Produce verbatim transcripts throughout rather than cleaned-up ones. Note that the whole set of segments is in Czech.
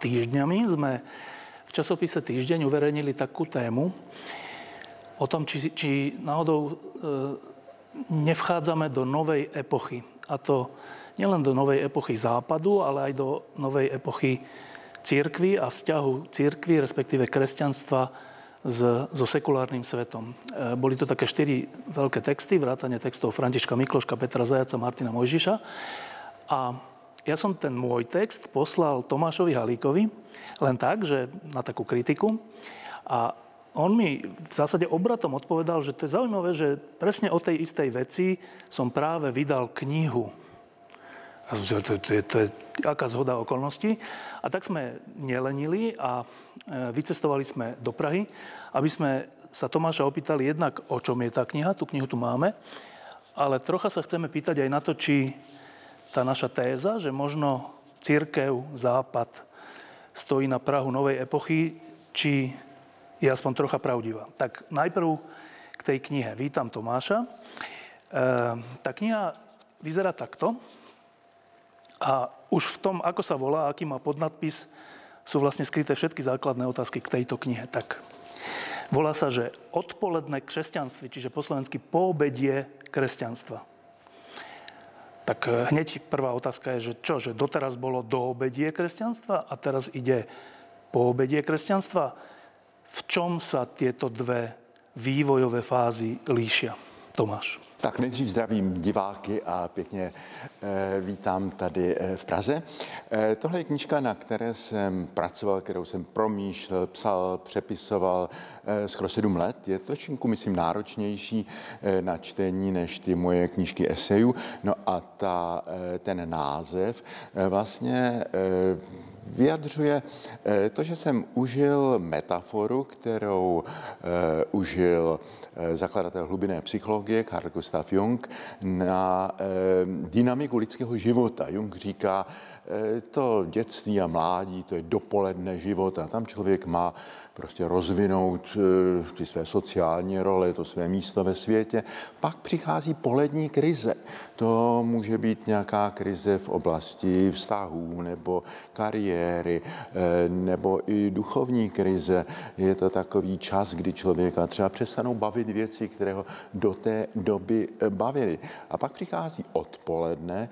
Týždňami sme v časopise Týždeň uverejnili takú tému o tom, či, či náhodou e, nevchádzame do novej epochy. A to nielen do novej epochy Západu, ale aj do novej epochy cirkvi a vzťahu cirkvi, respektíve kresťanstva s, so sekulárnym svetom. E, boli to také štyri veľké texty, vrátane textov Františka Mikloška, Petra Zajaca, Martina Mojžiša. A ja som ten môj text poslal Tomášovi Halíkovi len tak, že na takú kritiku. A on mi v zásade obratom odpovedal, že to je zaujímavé, že presne o tej istej veci som práve vydal knihu. A som si to, to, to, to je aká zhoda okolností. A tak sme nelenili a vycestovali sme do Prahy, aby sme sa Tomáša opýtali jednak, o čom je tá kniha, tú knihu tu máme, ale trocha sa chceme pýtať aj na to, či tá naša téza, že možno cirkev, Západ stojí na prahu novej epochy, či je aspoň trocha pravdivá. Tak najprv k tej knihe. Vítam Tomáša. E, tá kniha vyzerá takto a už v tom, ako sa volá, aký má podnadpis, sú vlastne skryté všetky základné otázky k tejto knihe. Tak volá sa, že odpoledne kresťanství, čiže po slovensky poobedie kresťanstva. Tak hneď prvá otázka je, že čo, že doteraz bolo doobedie kresťanstva a teraz ide poobedie kresťanstva. V čom sa tieto dve vývojové fázy líšia? Tomáš. Tak nejdřív zdravím diváky a pěkně e, vítám tady e, v Praze. E, tohle je knížka, na které jsem pracoval, kterou jsem promýšlel, psal, přepisoval e, skoro sedm let. Je trošinku, myslím, náročnější e, na čtení než ty moje knížky esejů. No a ta, e, ten název e, vlastně e, vyjadřuje to, že jsem užil metaforu, kterou e, užil zakladatel hlubinné psychologie Karl Gustav Jung na e, dynamiku lidského života. Jung říká, e, to dětství a mládí, to je dopoledne života. Tam člověk má prostě rozvinout e, ty své sociální role, to své místo ve světě. Pak přichází polední krize. To může být nějaká krize v oblasti vztahů nebo kariéry, nebo i duchovní krize. Je to takový čas, kdy člověka třeba přestanou bavit věci, které ho do té doby bavily. A pak přichází odpoledne,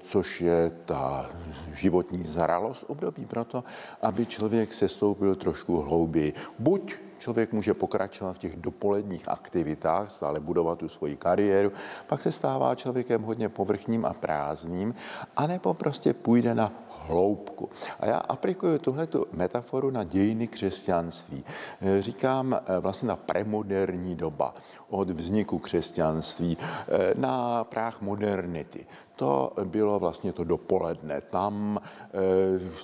což je ta životní zralost období pro to, aby člověk sestoupil trošku hlouběji. Buď člověk může pokračovat v těch dopoledních aktivitách, stále budovat tu svoji kariéru, pak se stává člověkem hodně povrchním a prázdným, anebo prostě půjde na hloubku. A já aplikuju tuhletu metaforu na dějiny křesťanství. Říkám vlastně na premoderní doba od vzniku křesťanství na práh modernity. To bylo vlastně to dopoledne. Tam e,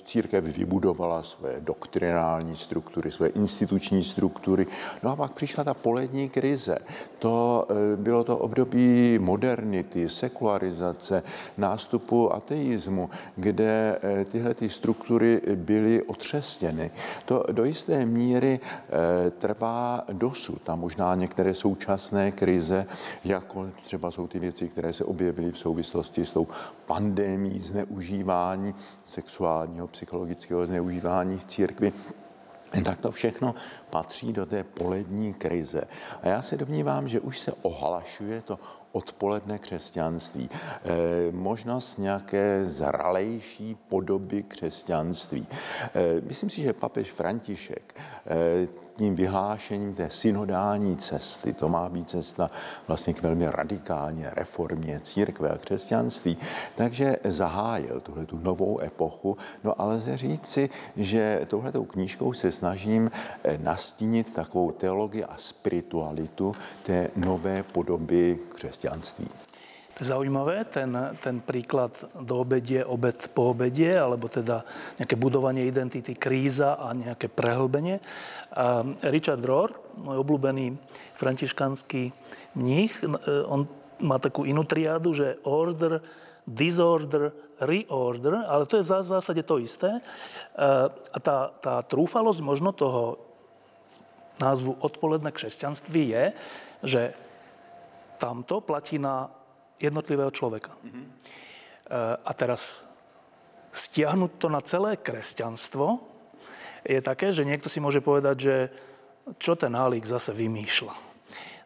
církev vybudovala svoje doktrinální struktury, svoje instituční struktury. No a pak přišla ta polední krize. To e, bylo to období modernity, sekularizace, nástupu ateismu, kde e, tyhle ty struktury byly otřesněny. To do jisté míry e, trvá dosud. Tam možná některé současné krize, jako třeba jsou ty věci, které se objevily v souvislosti s tou pandémií zneužívání, sexuálního, psychologického zneužívání v církvi, tak to všechno patří do té polední krize. A já se domnívám, že už se ohlašuje to odpoledne křesťanství. E, možnost nějaké zralejší podoby křesťanství. E, myslím si, že papež František e, tím vyhlášením té synodální cesty, to má být cesta vlastně k velmi radikální reformě církve a křesťanství, takže zahájil tuhletu novou epochu. No ale lze říci, že touhletou knížkou se snažím nastínit takovou teologii a spiritualitu té nové podoby křesťanství. Zaujímavé, ten, ten príklad do obedie, obed po obedie, alebo teda nejaké budovanie identity, kríza a nejaké prehlbenie. A Richard Rohr, môj obľúbený františkanský mních, on má takú inú triádu, že order, disorder, reorder, ale to je v zásade to isté. A tá, tá trúfalosť možno toho názvu odpoledné kresťanství je, že tamto platí na jednotlivého človeka. Mm-hmm. A teraz stiahnuť to na celé kresťanstvo je také, že niekto si môže povedať, že čo ten Halík zase vymýšľa.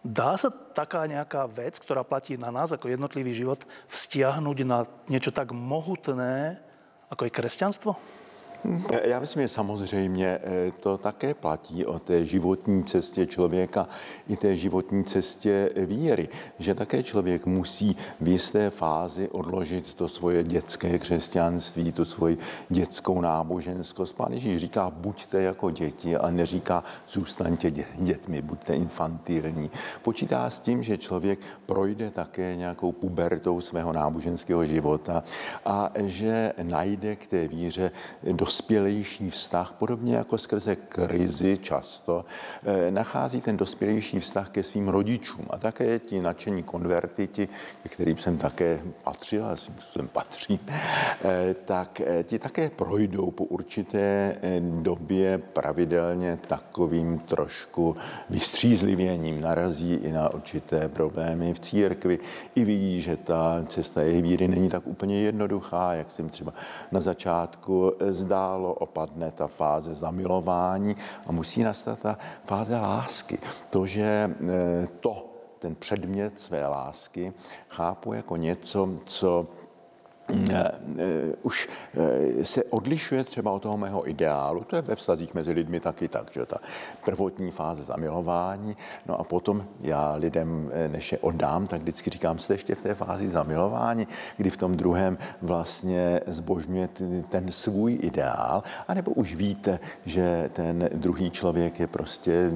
Dá sa taká nejaká vec, ktorá platí na nás ako jednotlivý život, vzťahnuť na niečo tak mohutné, ako je kresťanstvo? Já myslím, že samozřejmě to také platí o té životní cestě člověka i té životní cestě víry, že také člověk musí v jisté fázi odložit to svoje dětské křesťanství, tu svoji dětskou náboženskost. Pán Ježíš říká, buďte jako děti a neříká, zůstaňte dětmi, buďte infantilní. Počítá s tím, že člověk projde také nějakou pubertou svého náboženského života a že najde k té víře do dospělejší vztah, podobně jako skrze krizi často, nachází ten dospělejší vztah ke svým rodičům. A také ti nadšení konvertiti, kterým jsem také patřil, a jsem patří, tak ti také projdou po určité době pravidelně takovým trošku vystřízlivěním. Narazí i na určité problémy v církvi. I vidí, že ta cesta jejich víry není tak úplně jednoduchá, jak jsem třeba na začátku zdá. Opadne ta fáze zamilování a musí nastat ta fáze lásky. To, že to, ten předmět své lásky chápu jako něco, co už se odlišuje třeba od toho mého ideálu. To je ve vztazích mezi lidmi taky tak, že ta prvotní fáze zamilování. No a potom já lidem, než je oddám, tak vždycky říkám, jste ještě v té fázi zamilování, kdy v tom druhém vlastně zbožňujete ten svůj ideál, anebo už víte, že ten druhý člověk je prostě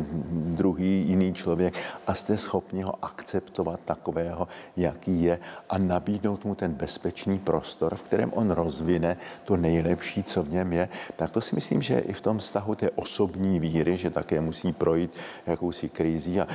druhý jiný člověk a jste schopni ho akceptovat takového, jaký je a nabídnout mu ten bezpečný prostor, v kterém on rozvine to nejlepší, co v něm je, tak to si myslím, že i v tom vztahu té osobní víry, že také musí projít jakousi krizí a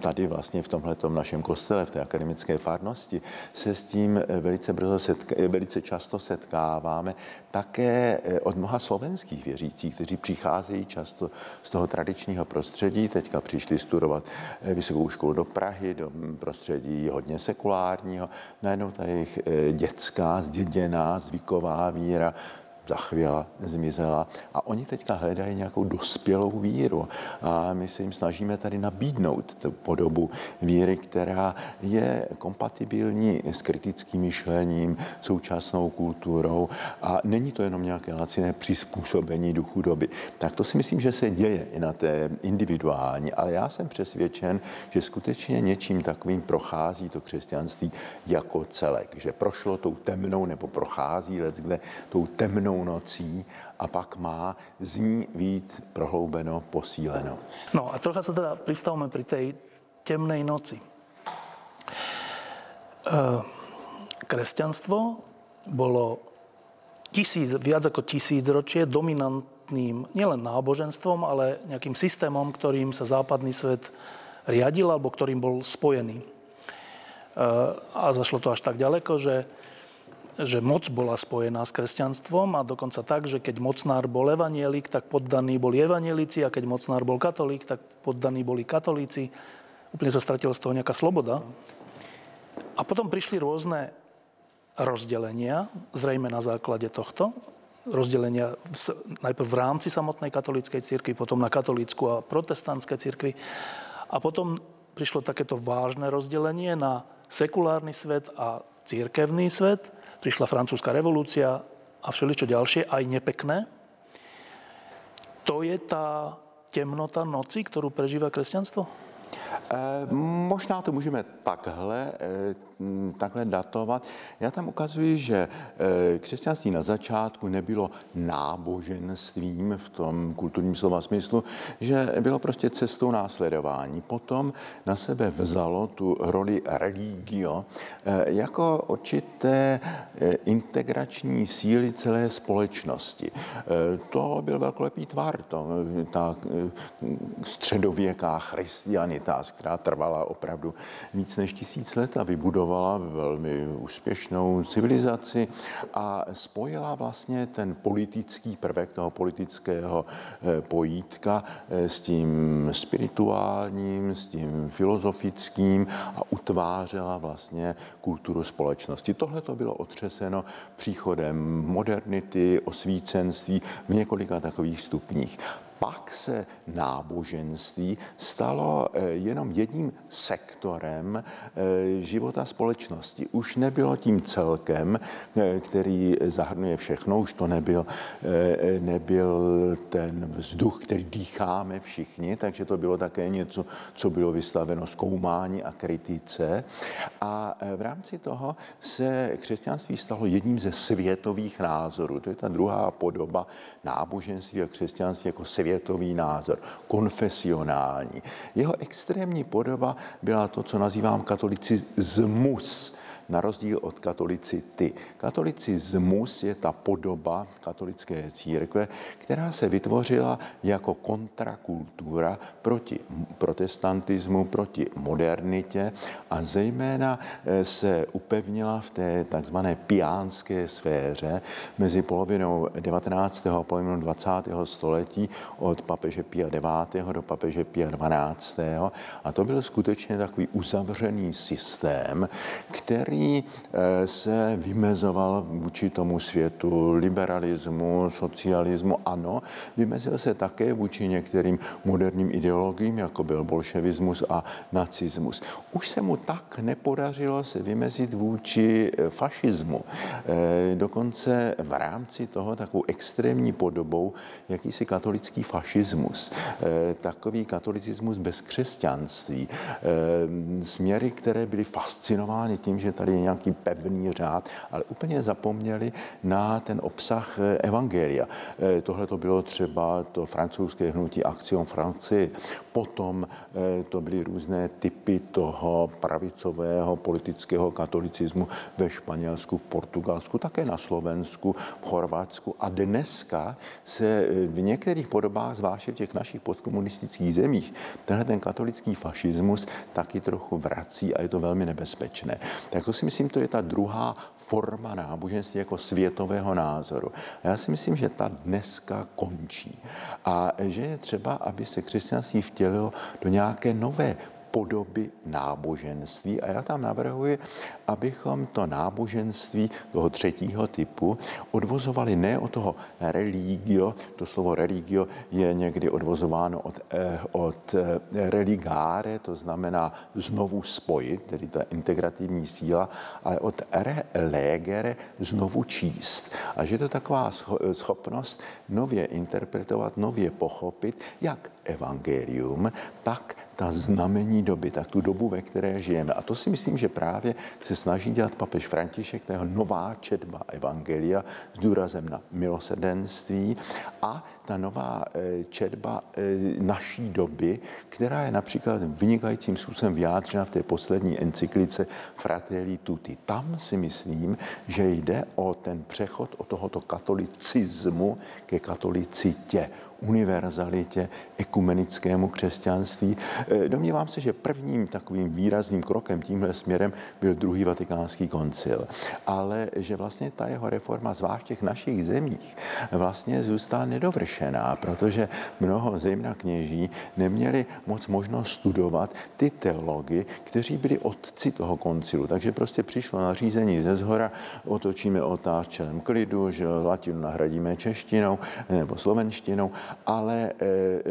tady vlastně v tomhletom našem kostele, v té akademické farnosti se s tím velice, brzo setka- velice často setkáváme také od mnoha slovenských věřících, kteří přicházejí často z toho tradičního prostředí, teďka přišli studovat vysokou školu do Prahy, do prostředí hodně sekulárního, najednou ta jejich dětská zděděná, zvyková víra zachvěla, zmizela a oni teďka hledají nějakou dospělou víru a my se jim snažíme tady nabídnout tu podobu víry, která je kompatibilní s kritickým myšlením, současnou kulturou a není to jenom nějaké laciné přizpůsobení duchu doby. Tak to si myslím, že se děje i na té individuální, ale já jsem přesvědčen, že skutečně něčím takovým prochází to křesťanství jako celek, že prošlo tou temnou nebo prochází let, kde tou temnou nocí a pak má z ní být prohloubeno, posíleno. No a trocha sa teda pristavme pri tej temnej noci. E, kresťanstvo bolo tisíc, viac ako tisícročie dominantným nielen náboženstvom, ale nejakým systémom, ktorým sa západný svet riadil alebo ktorým bol spojený. E, a zašlo to až tak ďaleko, že že moc bola spojená s kresťanstvom a dokonca tak, že keď mocnár bol evanjelik, tak poddaní boli evanjelici a keď mocnár bol katolík, tak poddaní boli katolíci. Úplne sa stratila z toho nejaká sloboda. A potom prišli rôzne rozdelenia, zrejme na základe tohto. Rozdelenia v, najprv v rámci samotnej katolíckej cirkvi, potom na katolícku a protestantské cirkvi. A potom prišlo takéto vážne rozdelenie na sekulárny svet a cirkevný svet. Prišla francúzska revolúcia a všeličo ďalšie, aj nepekné. To je tá temnota noci, ktorú prežíva kresťanstvo? E, možná to můžeme takhle takhle datovat. Já tam ukazuji, že křesťanství na začátku nebylo náboženstvím v tom kulturním slova smyslu, že bylo prostě cestou následování. Potom na sebe vzalo tu roli religio jako určité integrační síly celé společnosti. To byl velkolepý tvar, to, ta středověká christianita, která trvala opravdu víc než tisíc let a vybudovala velmi úspěšnou civilizaci a spojila vlastně ten politický prvek toho politického pojítka s tím spirituálním, s tím filozofickým a utvářela vlastně kulturu společnosti. Tohle to bylo otřeseno příchodem modernity, osvícenství v několika takových stupních. Pak se náboženství stalo jenom jedním sektorem života společnosti. Už nebylo tím celkem, který zahrnuje všechno, už to nebyl, nebyl ten vzduch, který dýcháme všichni, takže to bylo také něco, co bylo vystaveno zkoumání a kritice. A v rámci toho se křesťanství stalo jedním ze světových názorů. To je ta druhá podoba náboženství a křesťanství jako svět. Světový názor, konfesionální. Jeho extrémní podoba byla to, co nazývám katolicismus, na rozdíl od katolicity. Katolicismus je ta podoba katolické církve, která se vytvořila jako kontrakultura proti protestantismu, proti modernitě a zejména se upevnila v té takzvané piánské sféře mezi polovinou devatenáctého a polovinou dvacátého století od papeže Pia devátého do papeže Pia dvanáctého A to byl skutečně takový uzavřený systém, který se vymezoval vůči tomu světu liberalismu, socialismu, ano, vymezil se také vůči některým moderním ideologiím, jako byl bolševismus a nacismus. Už se mu tak nepodařilo se vymezit vůči fašismu. Dokonce v rámci toho takovou extrémní podobou jakýsi katolický fašismus, takový katolicismus bez křesťanství, směry, které byly fascinovány tím, že tady je nějaký pevný řád, ale úplně zapomněli na ten obsah evangelia. Tohle to bylo třeba to francouzské hnutí Action Française, potom to byly různé typy toho pravicového politického katolicismu ve Španělsku, v Portugalsku, také na Slovensku, v Chorvatsku a dneska se v některých podobách, zvláště v těch našich postkomunistických zemích, tenhle ten katolický fašismus taky trochu vrací a je to velmi nebezpečné. Tak to si myslím, to je ta druhá forma náboženství jako světového názoru. A já si myslím, že ta dneska končí a že je třeba, aby se křesťanství vtělilo do nějaké nové podoby náboženství a já tam navrhuji, abychom to náboženství toho třetího typu odvozovali ne od toho religio, to slovo religio je někdy odvozováno od, od religare, to znamená znovu spojit, tedy ta integrativní síla, ale od re legere znovu číst. A že to je taková schopnost nově interpretovat, nově pochopit, jak evangelium, tak ta znamení doby, tak tu dobu, ve které žijeme. A to si myslím, že právě se snaží dělat papež František, to jeho nová četba evangelia s důrazem na milosrdenství a ta nová četba naší doby, která je například vynikajícím způsobem vyjádřena v té poslední encyklice Fratelli Tutti. Tam si myslím, že jde o ten přechod od tohoto katolicismu ke katolicitě, univerzalitě, ekumenickému křesťanství. Domnívám se, že prvním takovým výrazným krokem tímhle směrem byl druhý vatikánský koncil, ale že vlastně ta jeho reforma, zvlášť v těch našich zemích, vlastně zůstala nedovršená, protože mnoho zejména kněží neměli moc možnost studovat ty teology, kteří byli otci toho koncilu. Takže prostě přišlo nařízení ze zhora, otočíme oltář čelem k lidu, že latinu nahradíme češtinou nebo slovenštinou, ale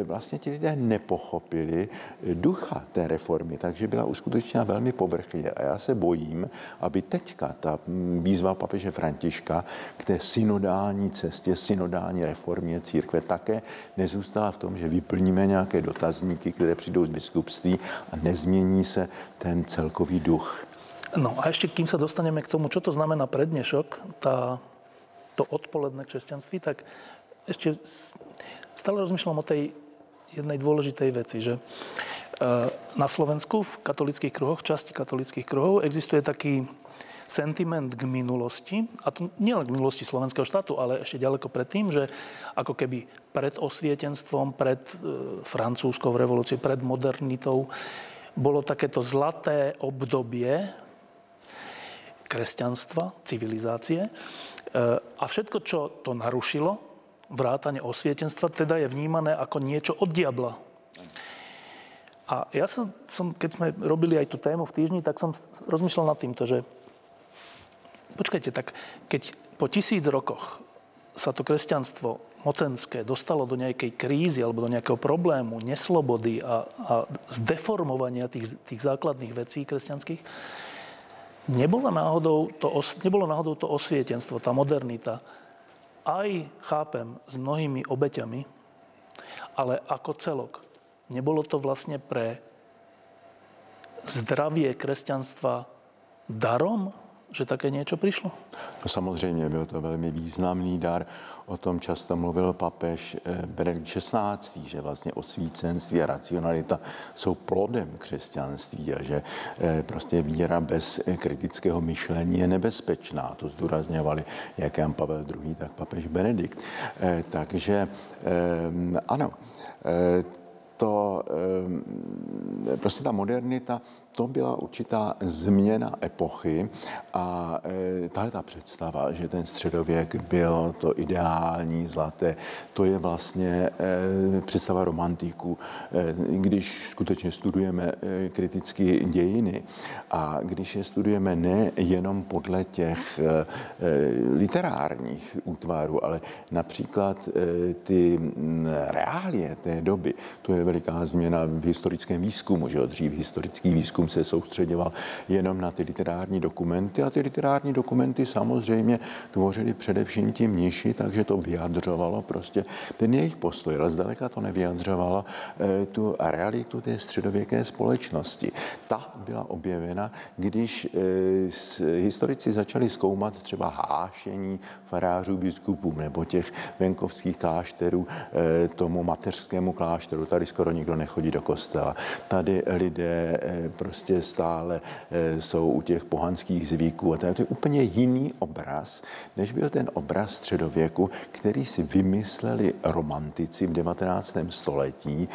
vlastně ti lidé nepochopili ducha té reformy, takže byla uskutečněna velmi povrchně. A já se bojím, aby teďka ta výzva papeže Františka k té synodální cestě, synodální reformě církve také nezůstala v tom, že vyplníme nějaké dotazníky, které přijdou z biskupství a nezmění se ten celkový duch. No a ešte, kým sa dostaneme k tomu, čo to znamená pre dnešok, tá, to odpoledné kresťanství, tak ešte stále rozmýšľam o tej jednej dôležitej veci, že na Slovensku v katolíckych kruhoch, v časti katolíckych kruhov existuje taký sentiment k minulosti, a to nielen k minulosti slovenského štátu, ale ešte ďaleko predtým, že ako keby pred osvietenstvom, pred francúzskou revolúciou, pred modernitou bolo takéto zlaté obdobie kresťanstva, civilizácie a všetko, čo to narušilo, vrátane osvietenstva, teda je vnímané ako niečo od diabla. A ja som, som, keď sme robili aj tú tému v týždni, tak som rozmýšľal nad týmto, že počkajte, tak keď po tisíc rokoch sa to kresťanstvo mocenské dostalo do nejakej krízy alebo do nejakého problému, neslobody a, a zdeformovania tých, tých základných vecí kresťanských, nebolo náhodou to, nebolo náhodou to osvietenstvo, tá modernita, aj chápem s mnohými obeťami, ale ako celok. Nebolo to vlastne pre zdravie kresťanstva darom, že také niečo prišlo? No, samozřejmě, byl to velmi významný dar. O tom často mluvil papež Benedikt šestnáctý, že vlastně osvícenství a racionalita jsou plodem křesťanství a že prostě víra bez kritického myšlení je nebezpečná. To zdůrazňovali jak Jan Pavel druhý, tak papež Benedikt. Takže ano, to prostě ta modernita, to byla určitá změna epochy a tahle ta představa, že ten středověk byl to ideální zlaté, to je vlastně představa romantiků. Když skutečně studujeme kriticky dějiny a když je studujeme ne jenom podle těch literárních útvarů, ale například ty reálie té doby, to je veliká změna v historickém výzkumu, že dřív historický výzkum se soustředěval jenom na ty literární dokumenty a ty literární dokumenty samozřejmě tvořily především ti mniši, takže to vyjadřovalo prostě ten jejich postoj, ale zdaleka to nevyjadřovalo e, tu realitu té středověké společnosti. Ta byla objevena, když e, s, historici začali zkoumat třeba hášení farářů biskupů nebo těch venkovských klášterů e, tomu mateřskému klášteru. Tady skoro nikdo nechodí do kostela. Tady lidé prostě stále jsou u těch pohanských zvyků. A to je úplně jiný obraz, než byl ten obraz středověku, který si vymysleli romantici v devatenáctém století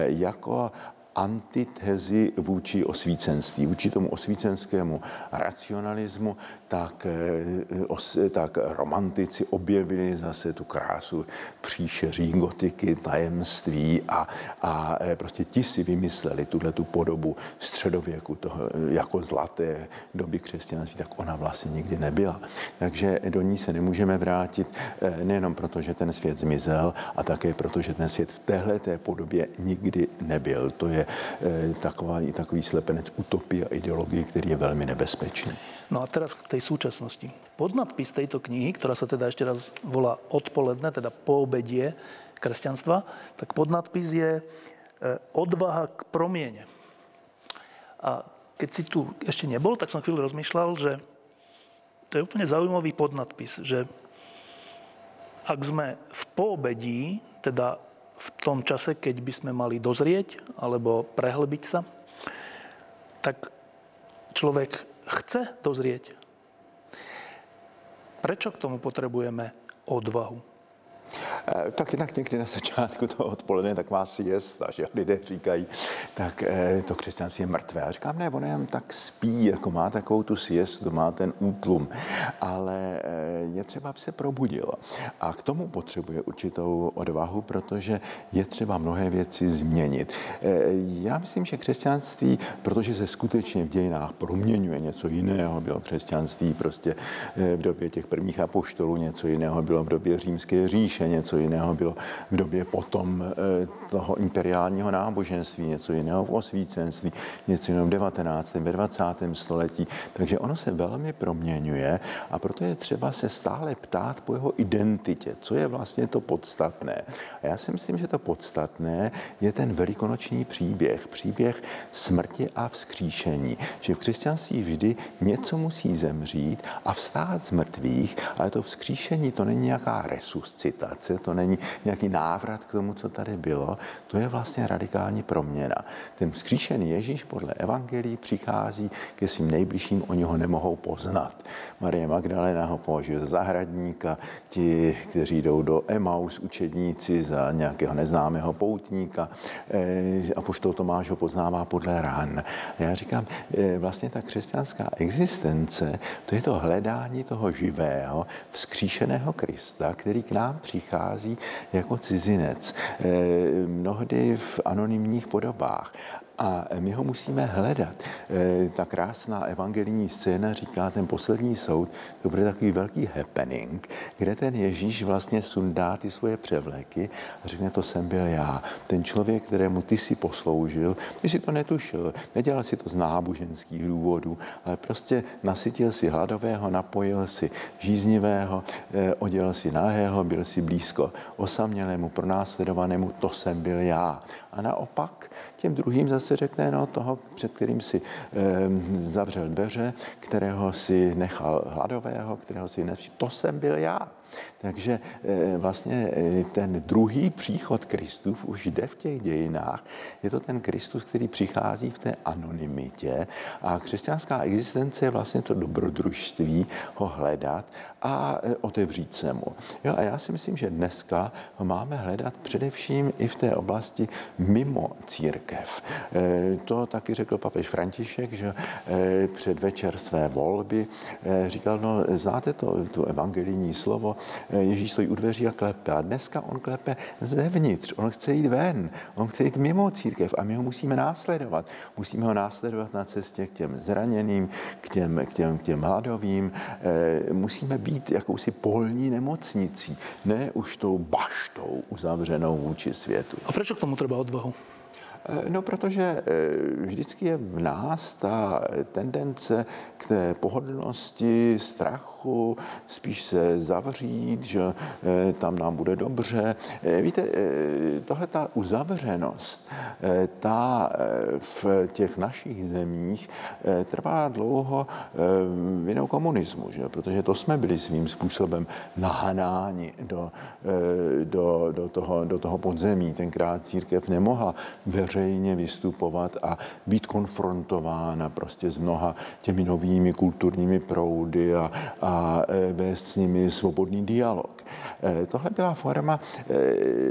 jako antitezi vůči osvícenství, vůči tomu osvícenskému racionalismu, tak, os, tak romantici objevili zase tu krásu příšeří gotiky, tajemství a, a prostě ti si vymysleli tuhletu podobu středověku, toho, jako zlaté doby křesťanství, tak ona vlastně nikdy nebyla. Takže do ní se nemůžeme vrátit nejenom proto, že ten svět zmizel, a také proto, že ten svět v téhleté podobě nikdy nebyl. To je taková, takový slepenec utopie a ideológie, ktorý je veľmi nebezpečný. No a teraz k tej súčasnosti. Podnadpis tejto knihy, ktorá sa teda ešte raz volá Odpoledne, teda poobedie kresťanstva, tak podnadpis je Odvaha k promiene. A keď si tu ešte nebol, tak som chvíľu rozmýšľal, že to je úplne zaujímavý podnadpis, že ak sme v poobedí, teda v tom čase, keď by sme mali dozrieť alebo prehlbiť sa, tak človek chce dozrieť. Prečo k tomu potrebujeme odvahu? Tak jednak někdy na začátku toho odpoledne taková siesta, že lidé říkají, tak to křesťanství je mrtvé. A říkám, ne, on jen tak spí, jako má takovou tu siestu, má ten útlum, ale je třeba, aby se probudilo. A k tomu potřebuje určitou odvahu, protože je třeba mnohé věci změnit. Já myslím, že křesťanství, protože se skutečně v dějinách proměňuje něco jiného, bylo křesťanství prostě v době těch prvních apoštolů, něco jiného bylo v době Římské říše, něco něco jiného bylo v době potom toho imperiálního náboženství, něco jiného v osvícenství, něco jiného v devatenáctém ve dvacátém století. Takže ono se velmi proměňuje a proto je třeba se stále ptát po jeho identitě, co je vlastně to podstatné. A já si myslím, že to podstatné je ten velikonoční příběh, příběh smrti a vzkříšení, že v křesťanství vždy něco musí zemřít a vstát z mrtvých, ale to vzkříšení, to není nějaká resuscitace, to není nějaký návrat k tomu, co tady bylo, to je vlastně radikální proměna. Ten vzkříšený Ježíš podle evangelií přichází ke svým nejbližším, oni ho nemohou poznat. Marie Magdalena ho považuje za zahradníka, ti, kteří jdou do Emaus, učedníci, za nějakého neznámého poutníka, a apoštol Tomáš ho poznává podle ran. Já říkám, vlastně ta křesťanská existence, to je to hledání toho živého, vzkříšeného Krista, který k nám přichází jako cizinec, mnohdy v anonymních podobách. A my ho musíme hledat. Ta krásná evangelijní scéna, říká ten poslední soud, to bude takový velký happening, kde ten Ježíš vlastně sundá ty svoje převleky a řekne, to jsem byl já. Ten člověk, kterému ty si posloužil, ty si to netušil, nedělal si to z náboženských důvodů, ale prostě nasytil si hladového, napojil si žíznivého, oděl si nahého, byl si blízko osamělému, pronásledovanému, to jsem byl já. A naopak těm druhým zase řekne, no toho, před kterým si e, zavřel dveře, kterého si nechal hladového, kterého si nevšiml, to jsem byl já. Takže e, vlastně e, ten druhý příchod Kristův už jde v těch dějinách. Je to ten Kristus, který přichází v té anonymitě a křesťanská existence je vlastně to dobrodružství ho hledat a e, otevřít se mu. Jo, a já si myslím, že dneska ho máme hledat především i v té oblasti mimo církev. To taky řekl papež František, že před večer své volby říkal, no znáte to, to evangelijní slovo, Ježíš stojí u dveří a klepe. A dneska on klepe zevnitř, on chce jít ven, on chce jít mimo církev a my ho musíme následovat. Musíme ho následovat na cestě k těm zraněným, k těm, k těm, k těm hladovým. Musíme být jakousi polní nemocnicí, ne už tou baštou uzavřenou vůči světu. A proč k tomu třeba odvahu? No, protože vždycky je v nás ta tendence k té pohodlnosti, strachu, spíš se zavřít, že tam nám bude dobře. Víte, tohle ta uzavřenost, ta v těch našich zemích trvala dlouho vinou komunismu, že? Protože to jsme byli svým způsobem nahánáni do, do, do, toho, do toho podzemí. Tenkrát církev nemohla veřejně vystupovat a být konfrontována prostě s mnoha těmi novými kulturními proudy a, a vést s nimi svobodný dialog. Tohle byla forma,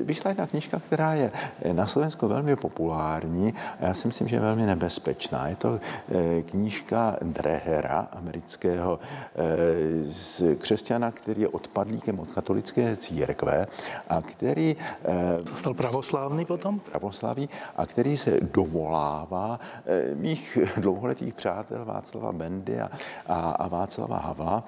vyšla jedna knížka, která je na Slovensku velmi populární a já si myslím, že je velmi nebezpečná. Je to knížka Drehera, amerického křesťana, který je odpadlíkem od katolické církve a který... To stal pravoslávný potom? Pravoslaví a který se dovolává mých dlouholetých přátel Václava Bendy a, a, a Václava Havla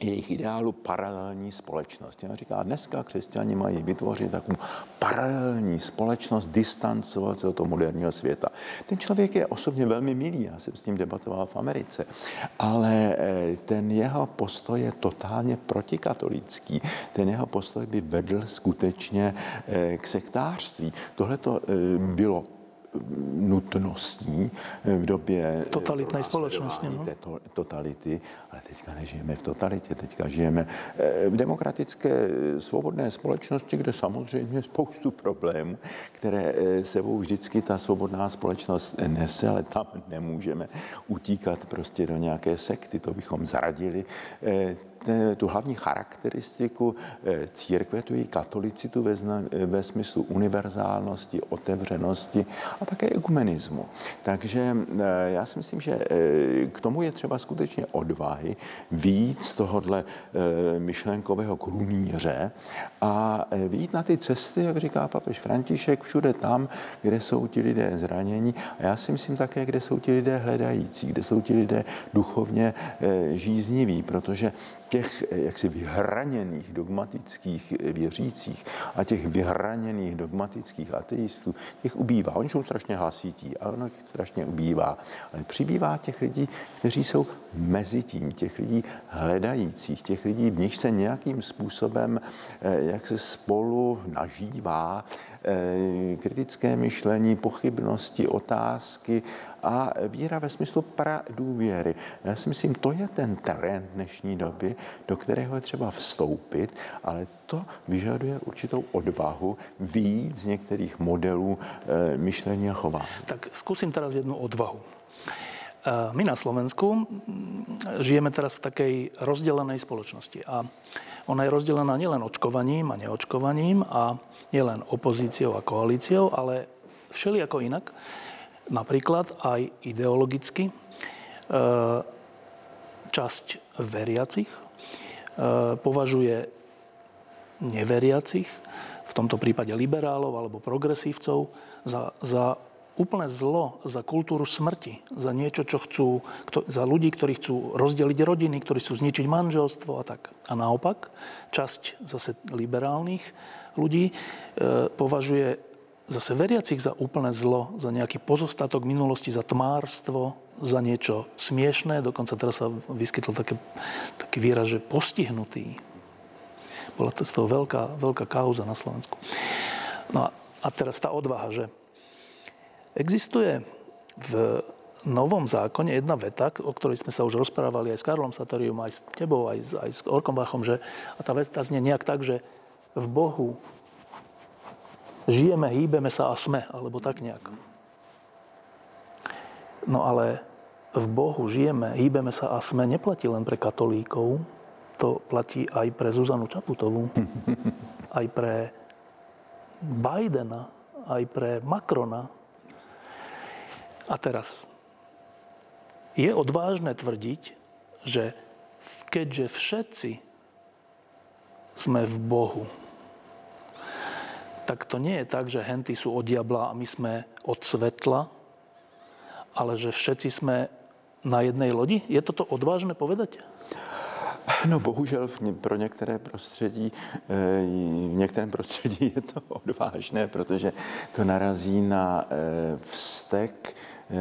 jejich ideálu paralelní společnosti. On říká, dneska křesťani mají vytvořit takovou paralelní společnost, distancovat se od toho moderního světa. Ten člověk je osobně velmi milý, já jsem s ním debatoval v Americe, ale ten jeho postoj je totálně protikatolický. Ten jeho postoj by vedl skutečně k sektářství. Tohle to bylo nutností v době totalitní společnosti, no? Totality, ale teďka nežijeme v totalitě, teďka žijeme v demokratické svobodné společnosti, kde samozřejmě je spoustu problémů, které sebou vždycky ta svobodná společnost nese, ale tam nemůžeme utíkat prostě do nějaké sekty, to bychom zradili tu hlavní charakteristiku církve, tu její katolicitu ve, zna, ve smyslu univerzálnosti, otevřenosti a také ekumenismu. Takže já si myslím, že k tomu je třeba skutečně odvahy víc tohodle myšlenkového krumíře a víc na ty cesty, jak říká papež František, všude tam, kde jsou ti lidé zranění a já si myslím také, kde jsou ti lidé hledající, kde jsou ti lidé duchovně žízniví, protože těch jaksi vyhraněných dogmatických věřících a těch vyhraněných dogmatických ateistů, těch ubývá. Oni jsou strašně hlasití a ono jich strašně ubývá. Ale přibývá těch lidí, kteří jsou mezi tím, těch lidí hledajících, těch lidí, v nich se nějakým způsobem, jak se spolu nažívá kritické myšlení, pochybnosti, otázky a víra ve smyslu pradůvěry. Já si myslím, to je ten terén dnešní doby, do kterého je třeba vstoupit, ale to vyžaduje určitou odvahu vyjít z některých modelů myšlení a chování. Tak zkusím teraz jednu odvahu. My na Slovensku žijeme teraz v takej rozdelenej spoločnosti a ona je rozdelená nielen očkovaním a neočkovaním a nielen opozíciou a koalíciou, ale všelijako inak, napríklad aj ideologicky. Časť veriacich považuje neveriacich, v tomto prípade liberálov alebo progresívcov, za, za úplne zlo, za kultúru smrti, za niečo, čo chcú, kto, za ľudí, ktorí chcú rozdeliť rodiny, ktorí chcú zničiť manželstvo a tak. A naopak, časť zase liberálnych ľudí e, považuje zase veriacich za úplne zlo, za nejaký pozostatok minulosti, za tmárstvo, za niečo smiešné. Dokonca teraz sa vyskytol také, taký výraz, že postihnutý. Bola to z toho veľká, veľká kauza na Slovensku. No a, a teraz tá odvaha, že existuje v Novom zákone jedna veta, o ktorej sme sa už rozprávali aj s Karlom Satorium, aj s tebou, aj s, aj s Orkom Bachom, že, a tá veta znie nejak tak, že v Bohu žijeme, hýbeme sa a sme, alebo tak nejak. No ale v Bohu žijeme, hýbeme sa a sme neplatí len pre katolíkov, to platí aj pre Zuzanu Čaputovú, aj pre Bidena, aj pre Macrona. A teraz, je odvážne tvrdiť, že keďže všetci sme v Bohu, tak to nie je tak, že henty sú od diabla a my sme od svetla, ale že všetci sme na jednej lodi? Je toto odvážne povedať? No bohužel pro některé prostředí, v některém prostředí je to odvážné, protože to narazí na vztek,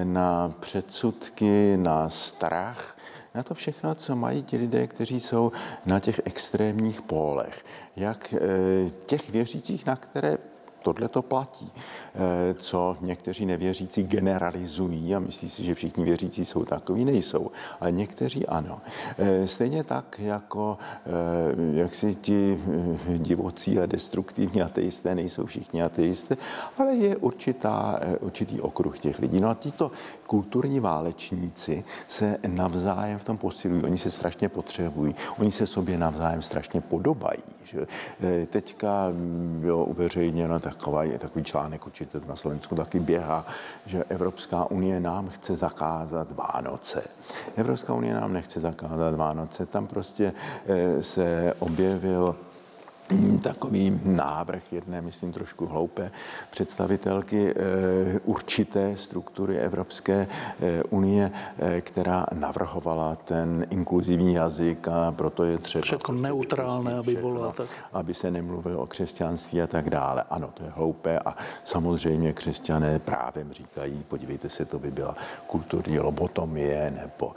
na předsudky, na strach, na to všechno, co mají ti lidé, kteří jsou na těch extrémních pólech. Jak těch věřících, na které tohle to platí, co někteří nevěřící generalizují a myslí si, že všichni věřící jsou takoví, nejsou, ale někteří ano. Stejně tak, jako jak si ti divocí a destruktivní ateisté nejsou všichni ateisté, ale je určitá, určitý okruh těch lidí. No a títo kulturní válečníci se navzájem v tom posilují, oni se strašně potřebují, oni se sobě navzájem strašně podobají. Že? Teďka bylo uveřejněno tak Takový, takový článek, určitě na Slovensku taky běhá, že Evropská unie nám chce zakázat Vánoce. Evropská unie nám nechce zakázat Vánoce. Tam prostě e, se objevil takový návrh jedné, myslím, trošku hloupé představitelky určité struktury Evropské unie, která navrhovala ten inkluzivní jazyk a proto je třeba... Všetko neutrálné, aby bylo tak... Aby se nemluvilo o křesťanství a tak dále. Ano, to je hloupé a samozřejmě křesťané právem říkají, podívejte se, to by byla kulturní lobotomie nebo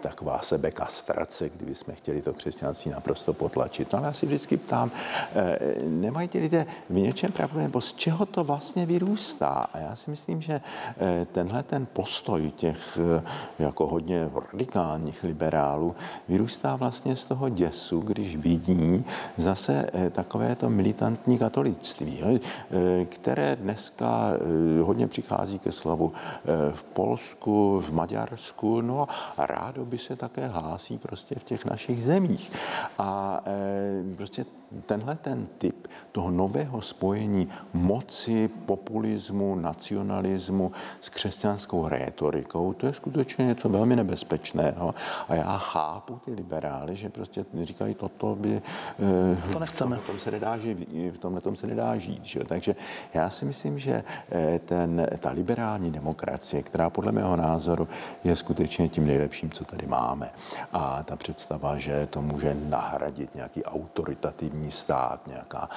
taková sebekastrace, kdyby jsme chtěli to křesťanství naprosto potlačit. No ale já si vždycky ptám, nemají ti lidé v něčem pravdu, nebo z čeho to vlastně vyrůstá? A já si myslím, že tenhle ten postoj těch jako hodně radikálních liberálů vyrůstá vlastně z toho děsu, když vidí zase takovéto militantní katolictví, které dneska hodně přichází ke slovu v Polsku, v Maďarsku, no a rádo by se také hlásí prostě v těch našich zemích. A prostě tenhle ten typ toho nového spojení moci, populismu, nacionalismu s křesťanskou rétorikou, to je skutečně něco velmi nebezpečného. A já chápu ty liberály, že prostě říkají, toto by... To nechceme. V tomhletom se nedá žít. V tomhletom se nedá žít že? Takže já si myslím, že ten, ta liberální demokracie, která podle mého názoru je skutečně tím nejlepším, co tady máme. A ta představa, že to může nahradit nějaký autoritativní stát, nějaká,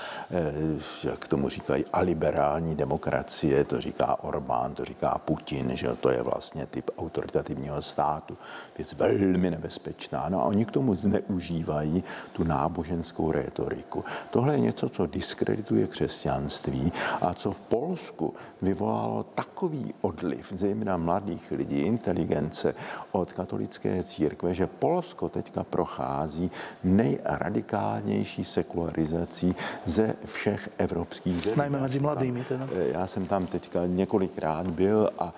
jak tomu říkají, aliberální demokracie, to říká Orbán, to říká Putin, že to je vlastně typ autoritativního státu. Věc velmi nebezpečná. No a oni k tomu zneužívají tu náboženskou rétoriku. Tohle je něco, co diskredituje křesťanství a co v Polsku vyvolalo takový odliv, zejména mladých lidí, inteligence od katolické církve, že Polsko teďka prochází nejradikálnější sekularizací ze všech evropských zemí. Najmä mezi mladými teda. Já jsem tam teďka několikrát byl a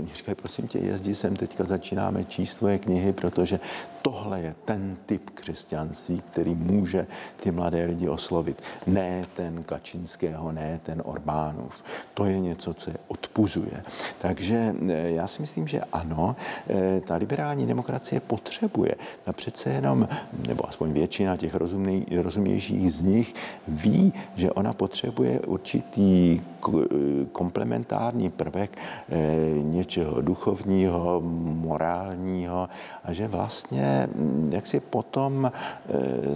mě říkají, prosím tě, jezdi sem, teďka začínáme číst tvoje knihy, protože tohle je ten typ křesťanství, který může ty mladé lidi oslovit. Ne ten Kačinského, ne ten Orbánův. To je něco, co je odpuzuje. Takže já si myslím, že ano, ta liberální demokracie potřebuje. A přece jenom, nebo aspoň většina těch rozumnej, rozumějších z nich ví, že ona potřebuje určitý k- komplementární prvek e, něčeho duchovního, morálního a že vlastně jak si potom e,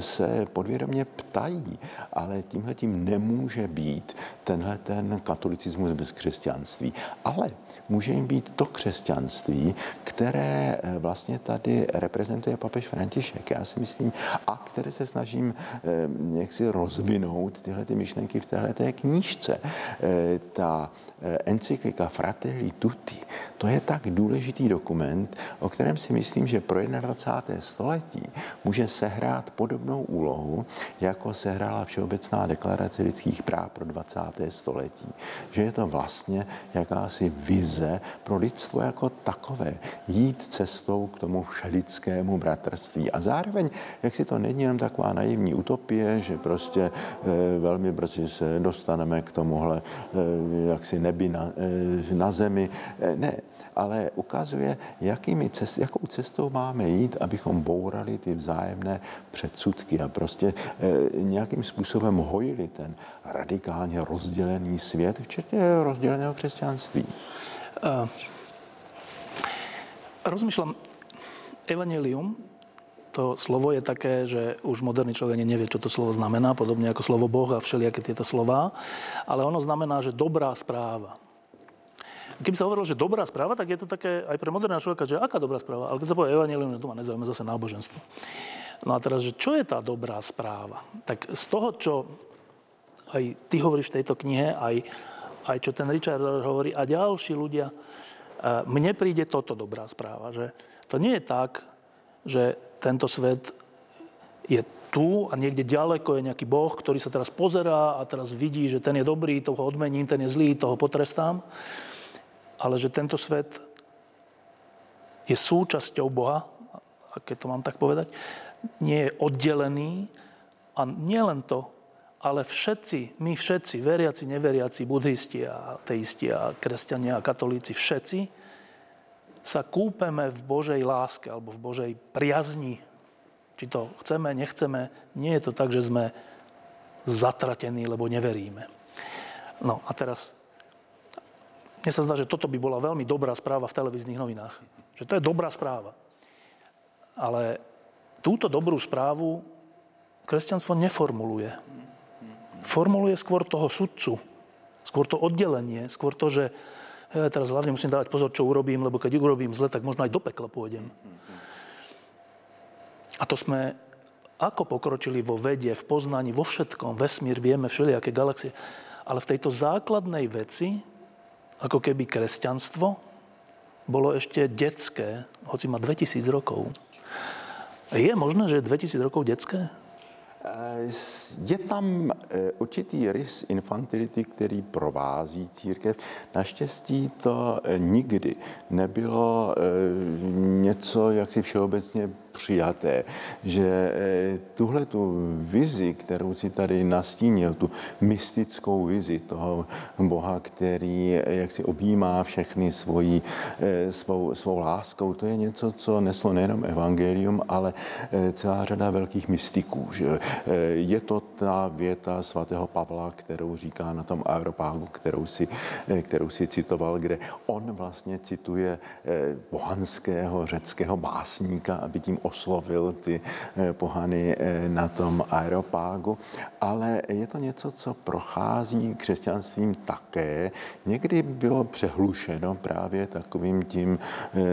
se podvědomě ptají, ale tímhletím nemůže být tenhle ten katolicismus bez křesťanství. Ale může jim být to křesťanství, které vlastně tady reprezentuje papež František, já si myslím, a které se snažím eh, jaksi rozvinout tyhle ty myšlenky v téhleté knížce. Eh, ta eh, encyklika Fratelli Tutti, to je tak důležitý dokument, o kterém si myslím, že pro dvacáté první století může sehrát podobnou úlohu, jako sehrála Všeobecná deklarace lidských práv pro dvacáté století. Že je to vlastně jakási vize pro lidstvo jako takové. Jít cestou k tomu všelidskému bratrství. A zároveň, jak si to není jenom taková naivní utopie, že prostě e, velmi brzy se dostaneme k tomuhle e, jaksi nebi na, e, na zemi. E, ne, ale ukazuje, jakými cest, jakou cestou máme jít, abychom bourali ty vzájemné předsudky a prostě e, nějakým způsobem hojili ten radikálně rozdělený svět, včetně rozděleného křesťanství. Uh, rozmýšľam, evanjelium, to slovo je také, že už moderný človek nevie, čo to slovo znamená, podobne ako slovo Boh a všelijaké tieto slová, ale ono znamená, že dobrá správa. Keby sa hovorilo, že dobrá správa, tak je to také aj pre moderného človeka, že aká dobrá správa, ale keď sa povie evanjelium, to ma nezaujíma zase náboženstvo. No a teraz, že čo je tá dobrá správa? Tak z toho, čo aj ty hovoríš v tejto knihe, aj, aj čo ten Richard Rohr hovorí a ďalší ľudia, mne príde toto dobrá správa, že to nie je tak, že tento svet je tu a niekde ďaleko je nejaký Boh, ktorý sa teraz pozerá a teraz vidí, že ten je dobrý, toho odmením, ten je zlý, toho potrestám. Ale že tento svet je súčasťou Boha, a keď to mám tak povedať, nie je oddelený a nie len to, ale všetci, my všetci, veriaci, neveriaci, budhisti a ateisti a kresťania a katolíci, všetci sa kúpeme v Božej láske alebo v Božej priazni. Či to chceme, nechceme, nie je to tak, že sme zatratení, lebo neveríme. No a teraz, mne sa zdá, že toto by bola veľmi dobrá správa v televíznych novinách. Že to je dobrá správa. Ale túto dobrú správu kresťanstvo neformuluje. Formuluje skôr toho sudcu, skôr to oddelenie, skôr to, že ja teraz hlavne musím dávať pozor, čo urobím, lebo keď urobím zle, tak možno aj do pekla pôjdem. A to sme ako pokročili vo vede, v poznaní, vo všetkom, vesmír, vieme, všelijaké galaxie. Ale v tejto základnej veci, ako keby kresťanstvo, bolo ešte detské, hoci má dvetisíc rokov. Je možné, že je dvetisíc rokov detské? Je tam určitý rys infantility, který provází církev. Naštěstí to nikdy nebylo něco jaksi všeobecně přijaté, že tuhle tu vizi, kterou si tady nastínil, tu mystickou vizi toho Boha, který jak si objímá všechny svojí, svou, svou láskou, to je něco, co neslo nejenom evangelium, ale celá řada velkých mystiků. Že je to ta věta svatého Pavla, kterou říká na tom Areopágu, kterou si, kterou si citoval, kde on vlastně cituje pohanského řeckého básníka, aby tím oslovil ty pohany na tom Areopágu, ale je to něco, co prochází křesťanstvím také. Někdy bylo přehlušeno právě takovým tím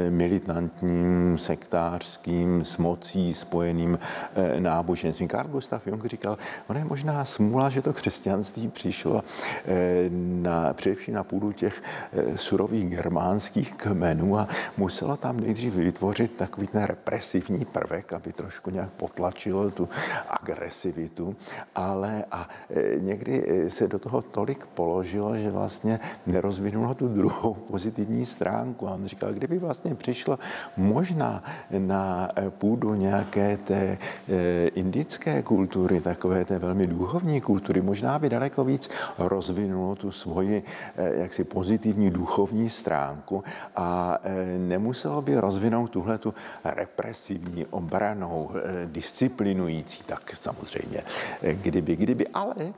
militantním, sektářským, s mocí spojeným náboženstvím. Karl Gustav Jung říkal, ono je možná smůla, že to křesťanství přišlo na, především na půdu těch surových germánských kmenů a muselo tam nejdřív vytvořit takový ten represivní prvek, aby trošku nějak potlačilo tu agresivitu, ale a někdy se do toho tolik položilo, že vlastně nerozvinulo tu druhou pozitivní stránku. A on říkal, kdyby vlastně přišlo možná na půdu nějaké té indické kultury, takové té velmi duchovní kultury, možná by daleko víc rozvinulo tu svoji jaksi pozitivní duchovní stránku a nemuselo by rozvinout tuhle tu represivní obranou, disciplinující, tak samozřejmě kdyby, kdyby. Ale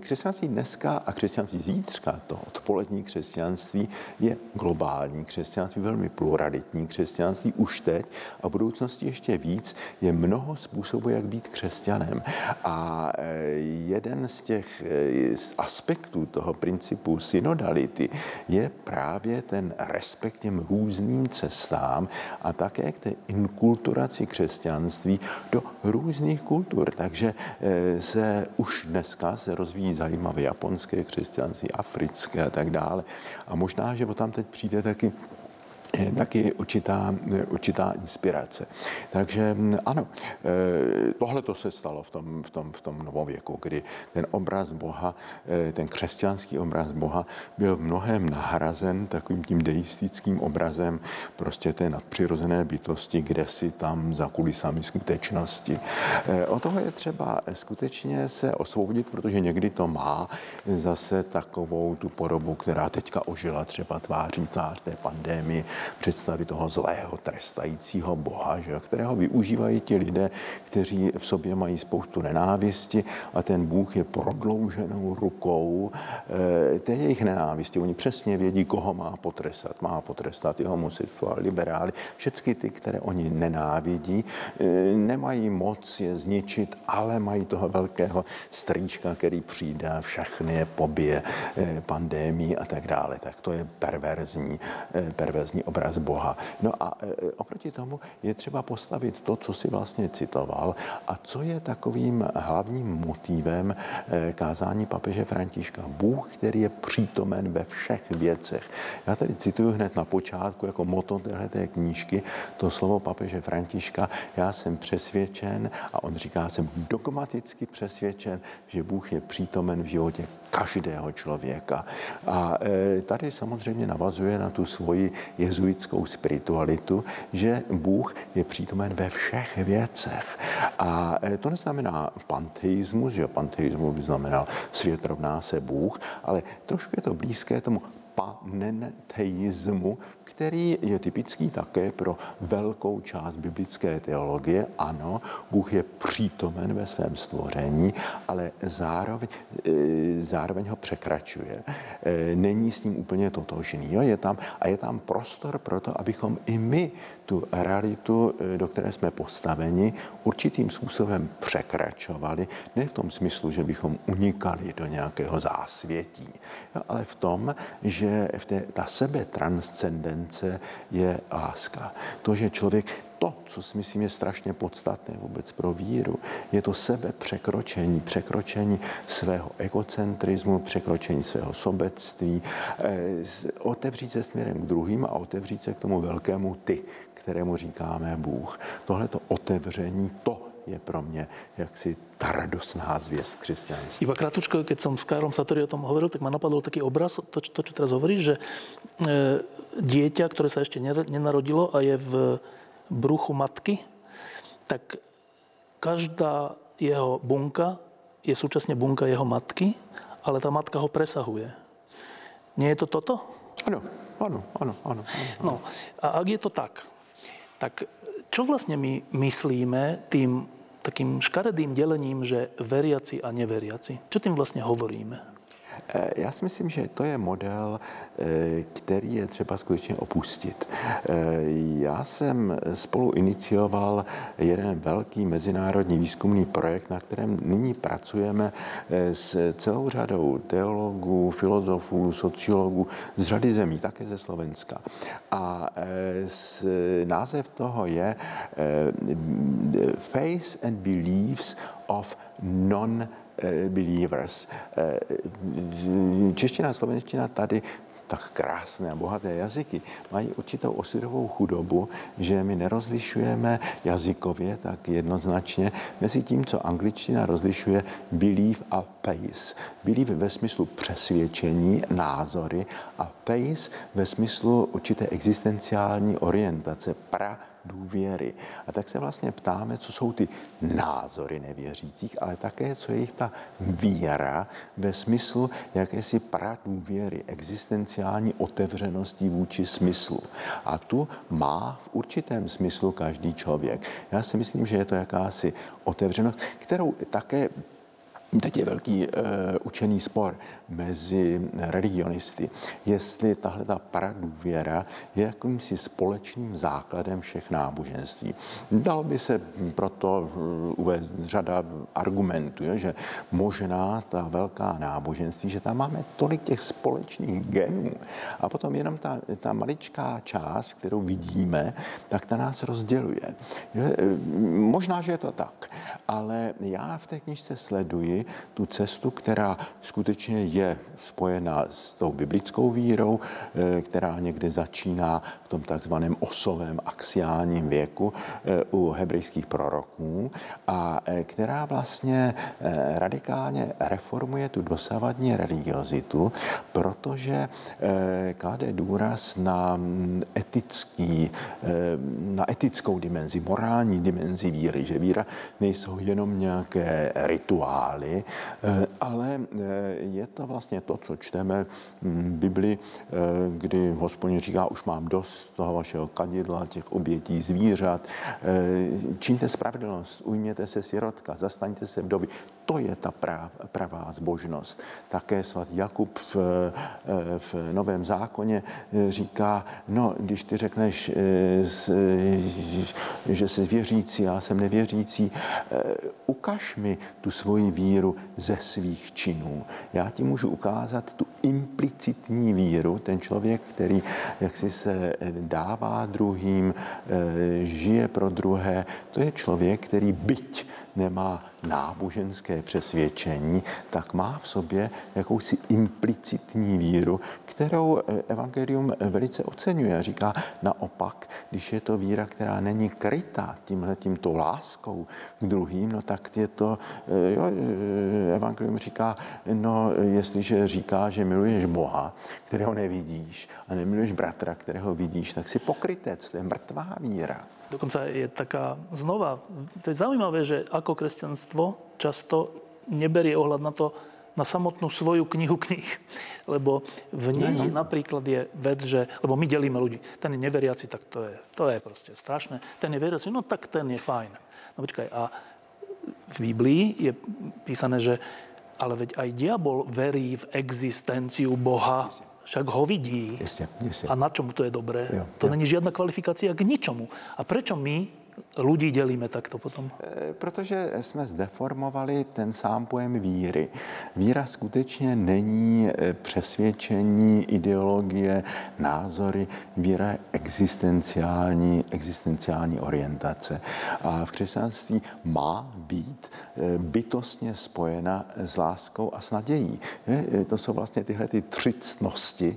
křesťanství dneska a křesťanství zítřka, to odpolední křesťanství je globální křesťanství, velmi pluralitní křesťanství už teď a v budoucnosti ještě víc. Je mnoho způsobů, jak být křesťanem. A jeden z těch aspektů toho principu synodality je právě ten respekt těm různým cestám a také k té inkulturaci křesťanství do různých kultur. Takže se už dneska se rozvíjí zajímavé japonské křesťanství, africké a tak dále. A možná, že tam teď přijde taky taky určitá, určitá inspirace. Takže ano, tohle to se stalo v tom, v, tom, v tom novověku, kdy ten obraz Boha, ten křesťanský obraz Boha byl v mnohém nahrazen takovým tím deistickým obrazem prostě té nadpřirozené bytosti, kde si tam za kulisami skutečnosti. O toho je třeba skutečně se osvobodit, protože někdy to má zase takovou tu podobu, která teďka ožila třeba tváří tvář té pandémie, představy toho zlého, trestajícího Boha, že, kterého využívají ti lidé, kteří v sobě mají spoustu nenávisti a ten Bůh je prodlouženou rukou e, té jejich nenávisti. Oni přesně vědí, koho má potrestat. Má potrestat i homosexuály, liberály, všechny ty, které oni nenávidí. E, nemají moc je zničit, ale mají toho velkého strýčka, který přijde a všechny je pobije e, pandémii a tak dále. Tak to je perverzní, e, perverzní obraz Boha. No a e, oproti tomu je třeba postavit to, co si vlastně citoval a co je takovým hlavním motivem e, kázání papeže Františka. Bůh, který je přítomen ve všech věcech. Já tady cituju hned na počátku jako motto téhleté knížky to slovo papeže Františka. Já jsem přesvědčen a on říká, jsem dogmaticky přesvědčen, že Bůh je přítomen v životě každého člověka. A e, tady samozřejmě navazuje na tu svoji jezuitskou spiritualitu, že Bůh je přítomen ve všech věcech. A to neznamená panteismus, že panteismus by znamenal svět rovná se Bůh, ale trošku je to blízké tomu panenteismu, který je typický také pro velkou část biblické teologie. Ano, Bůh je přítomen ve svém stvoření, ale zároveň, zároveň ho překračuje. Není s ním úplně totožný. Jo? Je tam, a je tam prostor pro to, abychom i my tu realitu, do které jsme postaveni, určitým způsobem překračovali. Ne v tom smyslu, že bychom unikali do nějakého zásvětí, jo? Ale v tom, že v té, ta sebetranscendence je láska. To, že člověk to, co si myslím je strašně podstatné vůbec pro víru, je to sebepřekročení, překročení svého egocentrizmu, překročení svého sobectví, otevřít se směrem k druhým a otevřít se k tomu velkému ty, kterému říkáme Bůh. Tohleto otevření, to je pro mě jaksi tá radosná zviesť kresťanstva. Iba krátko, keď som s Karlom Satoriom o tom hovoril, tak ma napadol taký obraz, to, to čo teraz hovoríš, že e, dieťa, ktoré sa ešte nenarodilo a je v bruchu matky, tak každá jeho bunka je súčasne bunka jeho matky, ale tá matka ho presahuje. Nie je to toto? Áno, áno, áno, áno. No, a ak je to tak, tak čo vlastne my myslíme tým takým škaredým delením, že veriaci a neveriaci? Čo tým vlastne hovoríme? Já si myslím, že to je model, který je třeba skutečně opustit. Já jsem spolu inicioval jeden velký mezinárodní výzkumný projekt, na kterém nyní pracujeme s celou řadou teologů, filozofů, sociologů z řady zemí, také ze Slovenska. A název toho je Faith and Beliefs of non believers. Čeština a slovenština tady tak krásné a bohaté jazyky mají určitou osudovou chudobu, že my nerozlišujeme jazykově tak jednoznačně mezi tím, co angličtina rozlišuje belief a faith. Belief ve smyslu přesvědčení, názory a faith ve smyslu určité existenciální orientace, pra důvěry. A tak se vlastně ptáme, co jsou ty názory nevěřících, ale také, co je jich ta víra ve smyslu jakési pradůvěry, existenciální otevřenosti vůči smyslu. A tu má v určitém smyslu každý člověk. Já si myslím, že je to jakási otevřenost, kterou také teď je velký e, učený spor mezi religionisty, jestli tahle ta pradůvěra je jakýmsi společným základem všech náboženství. Dalo by se proto uvést řada argumentů, je, že možná ta velká náboženství, že tam máme tolik těch společných genů a potom jenom ta, ta maličká část, kterou vidíme, tak ta nás rozděluje. Je, možná, že je to tak, ale já v té knižce sleduji tu cestu, která skutečně je spojená s tou biblickou vírou, která někde začíná v tom takzvaném osovém axiálním věku u hebrejských proroků a která vlastně radikálně reformuje tu dosavadní religiozitu, protože klade důraz na etický, na etickou dimenzi, morální dimenzi víry, že víra nejsou jenom nějaké rituály, ale je to vlastně to, co čteme v Bibli, kdy Hospodin říká, už mám dost toho vašeho kadidla, těch obětí zvířat, čiňte spravedlnost, ujměte se sirotka, zastaňte se vdovy. To je ta pravá zbožnost. Také svatý Jakub v, v Novém zákoně říká, no, když ty řekneš, že jsi věřící, já jsem nevěřící, ukaž mi tu svoji víru ze svých činů. Já ti můžu ukázat tu implicitní víru, ten člověk, který jaksi se dává druhým, žije pro druhé, to je člověk, který byť nemá náboženské přesvědčení, tak má v sobě jakousi implicitní víru, kterou evangelium velice oceňuje. Říká naopak, když je to víra, která není krytá tímhletímto láskou k druhým, no tak je to, jo, evangelium říká, no jestliže říká, že miluješ Boha, kterého nevidíš a nemiluješ bratra, kterého vidíš, tak si pokrytec, to je mrtvá víra. Dokonca je taká znova, to je zaujímavé, že ako kresťanstvo často neberie ohľad na to, na samotnú svoju knihu kníh. Lebo v nej napríklad je vec, že, lebo my delíme ľudí. Ten je neveriaci, tak to je, to je proste strašné. Ten je veriaci, no tak ten je fajn. No počkaj, a v Biblii je písané, že ale veď aj diabol verí v existenciu Boha. Však ho vidí. Jasne, jasne. A na čom to je dobré? Jo, to jo. Není žiadna kvalifikácia k ničomu. A prečo my ľudí delíme takto potom? Protože jsme zdeformovali ten sám pojem víry. Víra skutečně není přesvědčení, ideologie, názory. Víra je existenciální, existenciální orientace. A v křesťanství má být bytostně spojena s láskou a s nadějí. To jsou vlastně tyhle ty tři ctnosti.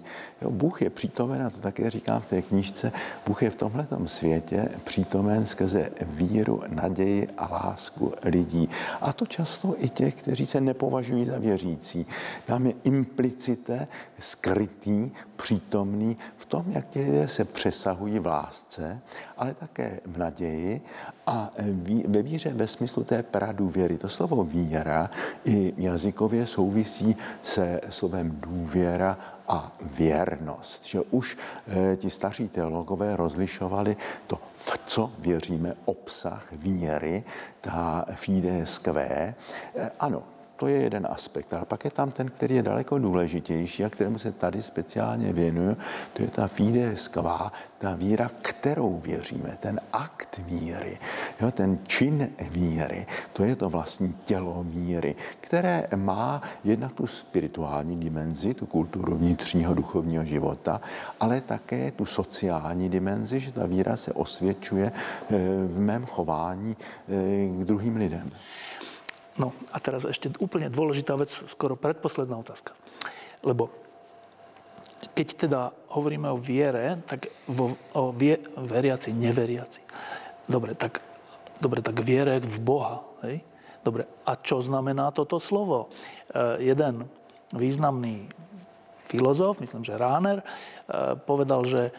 Bůh je přítomen, a to také říkám v té knížce, Bůh je v tomhletom světě přítomen skrze skrze víru, naději a lásku lidí. A to často i těch, kteří se nepovažují za věřící. Tam je implicite, skrytý, přítomný v tom, jak ti lidé se přesahují v lásce, ale také v naději a ve víře ve smyslu té pradůvěry. To slovo víra i jazykově souvisí se slovem důvěra a věrnost, že už e, ti staří teologové rozlišovali to, v co věříme, obsah víry, ta fides quae. E, ano, to je jeden aspekt, ale pak je tam ten, který je daleko důležitější a kterému se tady speciálně věnuju, to je ta fides quae, ta víra, kterou věříme, ten akt víry, jo, ten čin víry, to je to vlastní tělo víry, které má jednak tu spirituální dimenzi, tu kulturu vnitřního duchovního života, ale také tu sociální dimenzi, že ta víra se osvědčuje v mém chování k druhým lidem. No a teraz ešte úplne dôležitá vec, skoro predposledná otázka. Lebo keď teda hovoríme o viere, tak vo, o vie, veriaci, neveriaci. Dobre, tak, dobre, tak viere v Boha. Hej? Dobre, a čo znamená toto slovo? E, jeden významný filozof, myslím, že Rahner, e, povedal, že,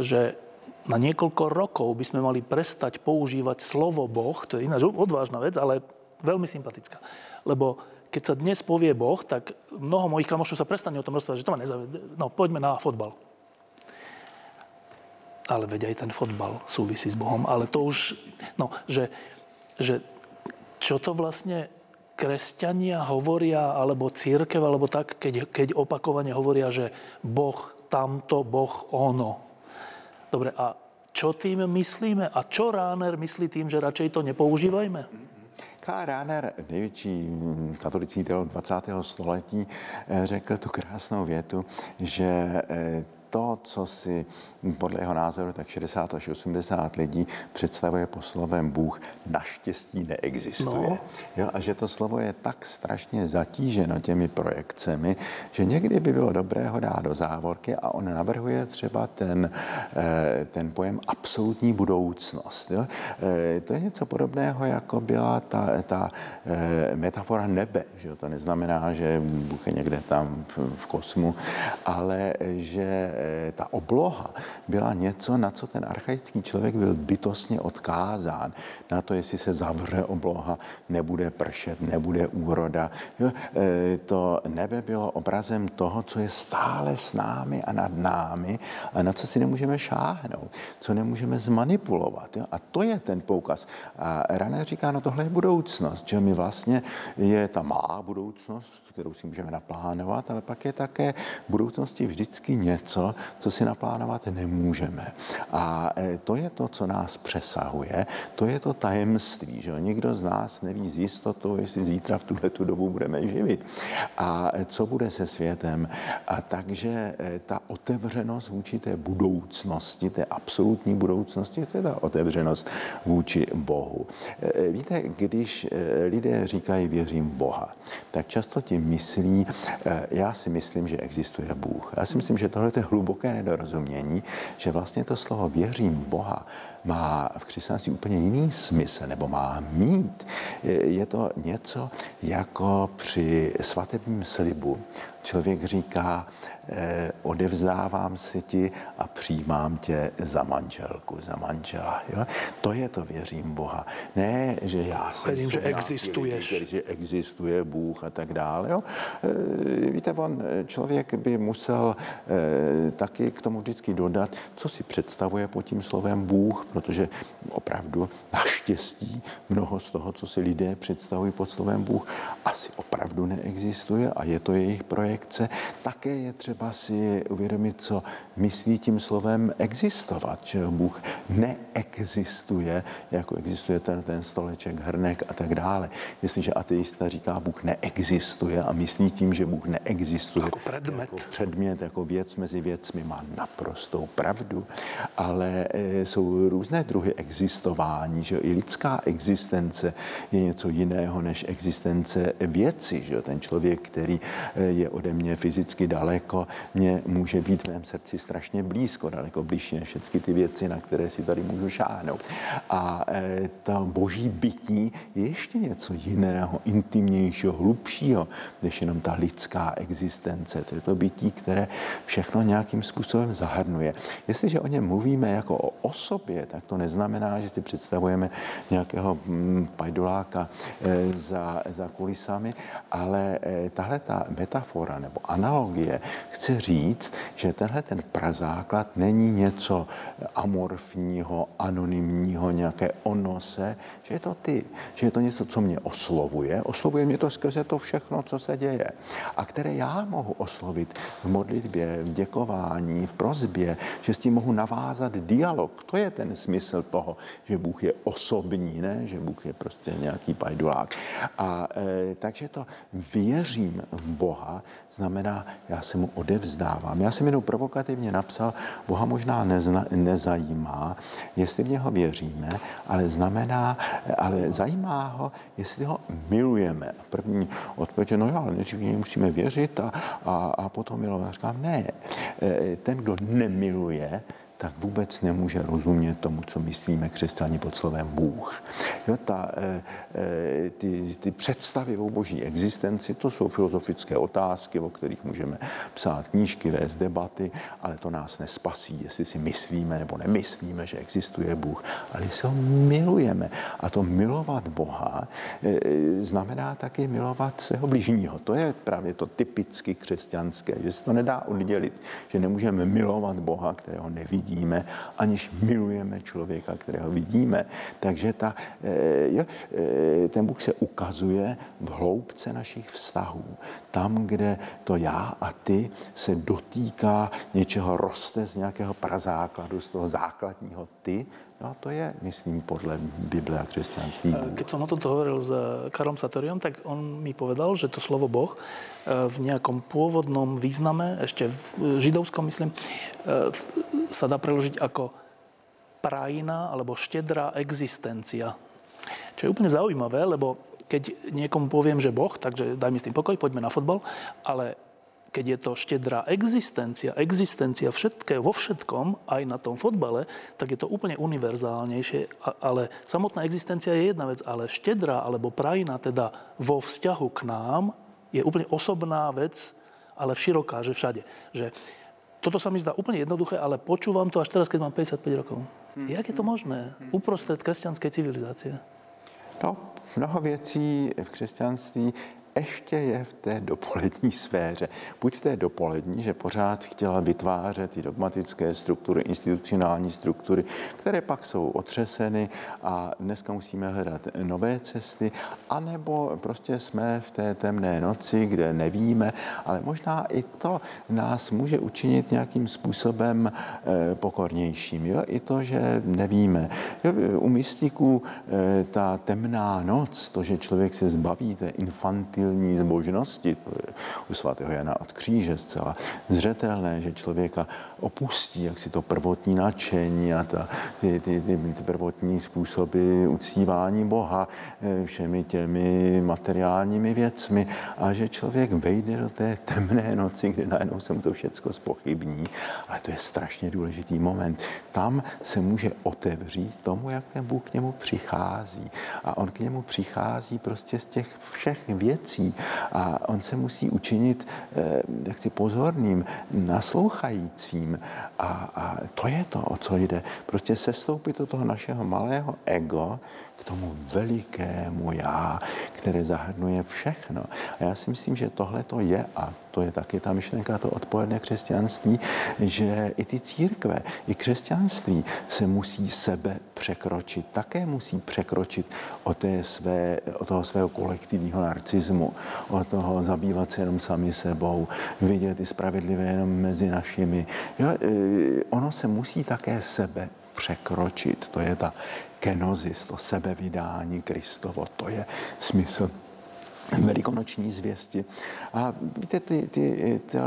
že na niekoľko rokov by sme mali prestať používať slovo Boh, to je ináč odvážna vec, ale veľmi sympatická. Lebo keď sa dnes povie Boh, tak mnoho mojich kamošov sa prestane o tom rozprávať, že to ma nezaujíma. No, poďme na fotbal. Ale veď aj ten fotbal súvisí s Bohom. Ale to už... No, že, že čo to vlastne kresťania hovoria, alebo cirkev, alebo tak, keď, keď opakovane hovoria, že Boh tamto, Boh ono. Dobre, a čo tým myslíme? A čo Rahner myslí tým, že radšej to nepoužívajme? Karl Rahner, největší katolický teolog dvacátého století, řekl tu krásnou větu, že to, co si podle jeho názoru tak šedesát až osmdesát lidí představuje pod slovem Bůh, naštěstí neexistuje. No. Jo, a že to slovo je tak strašně zatíženo těmi projekcemi, že někdy by bylo dobré ho dát do závorky a on navrhuje třeba ten, ten pojem absolutní budoucnost. Jo. To je něco podobného, jako byla ta, ta metafora nebe. Že to neznamená, že Bůh je někde tam v kosmu, ale že ta obloha byla něco, na co ten archaický člověk byl bytostně odkázán. Na to, jestli se zavře obloha, nebude pršet, nebude úroda. Jo, to nebe bylo obrazem toho, co je stále s námi a nad námi a na co si nemůžeme šáhnout, co nemůžeme zmanipulovat. Jo. A to je ten poukaz. A Rahner říká, no tohle je budoucnost, že mi vlastně je ta má budoucnost, kterou si můžeme naplánovat, ale pak je také v budoucnosti vždycky něco, co si naplánovat nemůžeme. A to je to, co nás přesahuje, to je to tajemství, že nikdo z nás neví s jistotou, jestli zítra v tuhletu dobu budeme živit a co bude se světem. A takže ta otevřenost vůči té budoucnosti, té absolutní budoucnosti, to je ta otevřenost vůči Bohu. Víte, když lidé říkají věřím Boha, tak často tím myslí, já si myslím, že existuje Bůh. Já si myslím, že tohle je hluboké nedorozumění, že vlastně to slovo věřím Boha má v křesťanství úplně jiný smysl, nebo má mít. Je to něco jako při svatebním slibu. Člověk říká, eh, odevzdávám si ti a přijímám tě za manželku, za manžela. Jo? To je to věřím Boha. Ne, že já jsem... Věřím, že existuješ. Lidi, že existuje Bůh a tak dále. Jo? E, víte, on, člověk by musel e, taky k tomu vždycky dodat, co si představuje pod tím slovem Bůh, protože opravdu naštěstí mnoho z toho, co si lidé představují pod slovem Bůh, asi opravdu neexistuje a je to jejich projekt. Také je třeba si uvědomit, co myslí tím slovem existovat, že Bůh neexistuje, jako existuje ten, ten stoleček, hrnek a tak dále. Jestliže ateista říká, Bůh neexistuje a myslí tím, že Bůh neexistuje jako předmět, jako, předmět, jako věc mezi věcmi, má naprostou pravdu, ale e, jsou různé druhy existování, že i lidská existence je něco jiného než existence věci, že ten člověk, který e, je od ode mě fyzicky daleko, mě může být v mém srdci strašně blízko, daleko blížší než všechny ty věci, na které si tady můžu šáhnout. A e, to boží bytí je ještě něco jiného, intimnějšího, hlubšího, než jenom ta lidská existence. To je to bytí, které všechno nějakým způsobem zahrnuje. Jestliže o něm mluvíme jako o osobě, tak to neznamená, že si představujeme nějakého mm, pajduláka e, za, za kulisami, ale e, tahle ta metafora nebo analogie chce říct, že tenhle ten prazáklad není něco amorfního, anonymního, nějaké onose, že je to ty, že je to něco, co mě oslovuje, oslovuje mě to skrze to všechno, co se děje a které já mohu oslovit v modlitbě, v děkování, v prosbě, že s tím mohu navázat dialog. To je ten smysl toho, že Bůh je osobní, ne, že Bůh je prostě nějaký pajdulák. A e, takže to věřím v Boha, znamená, já se mu odevzdávám. Já jsem jenom provokativně napsal, Boha možná nezna, nezajímá, jestli v něho věříme, ale znamená, ale zajímá ho, jestli ho milujeme. První odpověď je, no jo, ale nejdřív musíme věřit a, a, a potom milovat. Říkám, ne, ten, kdo nemiluje, tak vůbec nemůže rozumět tomu, co myslíme křesťani pod slovem Bůh. Jo, ta, e, ty, ty představy o boží existenci, to jsou filozofické otázky, o kterých můžeme psát knížky, vést debaty, ale to nás nespasí, jestli si myslíme nebo nemyslíme, že existuje Bůh, ale jestli ho milujeme. A to milovat Boha e, znamená taky milovat svého bližního. To je právě to typicky křesťanské, že se to nedá oddělit, že nemůžeme milovat Boha, kterého nevidíme, aniž milujeme člověka, kterého vidíme. Takže ta, je, ten Bůh se ukazuje v hloubce našich vztahů. Tam, kde to já a ty se dotýká něčeho, roste z nějakého prazákladu, z toho základního ty. No to je, myslím, podle Bible a křesťanství. Keď som o tomto hovoril s Karlom Satoriom, tak on mi povedal, že to slovo Boh v nejakom pôvodnom význame, ešte v židovskom, myslím, sa dá preložiť ako prajná alebo štedrá existencia. Čo je úplne zaujímavé, lebo keď niekomu poviem, že Boh, takže daj mi s tým pokoj, poďme na fotbal, ale keď je to štedrá existencia, existencia všetké, vo všetkom, aj na tom fotbale, tak je to úplne univerzálnejšie. Ale samotná existencia je jedna vec, ale štedrá alebo prajná, teda vo vzťahu k nám, je úplne osobná vec, ale široká, že všade. Že toto sa mi zdá úplne jednoduché, ale počúvam to až teraz, keď mám päťdesiatpäť rokov. Hmm. Jak je to možné uprostred kresťanskej civilizácie? No, mnoho vecí v kresťanství ještě je v té dopolední sféře. Buď v té dopolední, že pořád chtěla vytvářet ty dogmatické struktury, institucionální struktury, které pak jsou otřeseny a dneska musíme hledat nové cesty, anebo prostě jsme v té temné noci, kde nevíme, ale možná i to nás může učinit nějakým způsobem pokornějším. Jo? I to, že nevíme. Jo? U mystiků ta temná noc, to, že člověk se zbaví té infantilní zbožnosti, to je u svatého Jana od kříže zcela zřetelné, že člověka opustí jaksi to prvotní nadšení a ta, ty, ty, ty, ty prvotní způsoby uctívání Boha všemi těmi materiálními věcmi a že člověk vejde do té temné noci, kde najednou se mu to všecko zpochybní, ale to je strašně důležitý moment. Tam se může otevřít tomu, jak ten Bůh k němu přichází a on k němu přichází prostě z těch všech věcí, a on se musí učinit jaksi pozorným, naslouchajícím a, a to je to, o co jde. Prostě sestoupit do toho našeho malého ego k tomu velikému já, které zahrnuje všechno. A já si myslím, že tohle to je a to je taky ta myšlenka, to odpovědné křesťanství, že i ty církve, i křesťanství se musí sebe překročit. Také musí překročit o té své, o toho svého kolektivního narcismu, o toho zabývat se jenom sami sebou, vidět ty spravedlivé jenom mezi našimi. Jo, ono se musí také sebe překročit. To je ta kenozis, to sebevydání Kristovo, to je smysl velikonoční zvěsti. A víte, ty, ty, to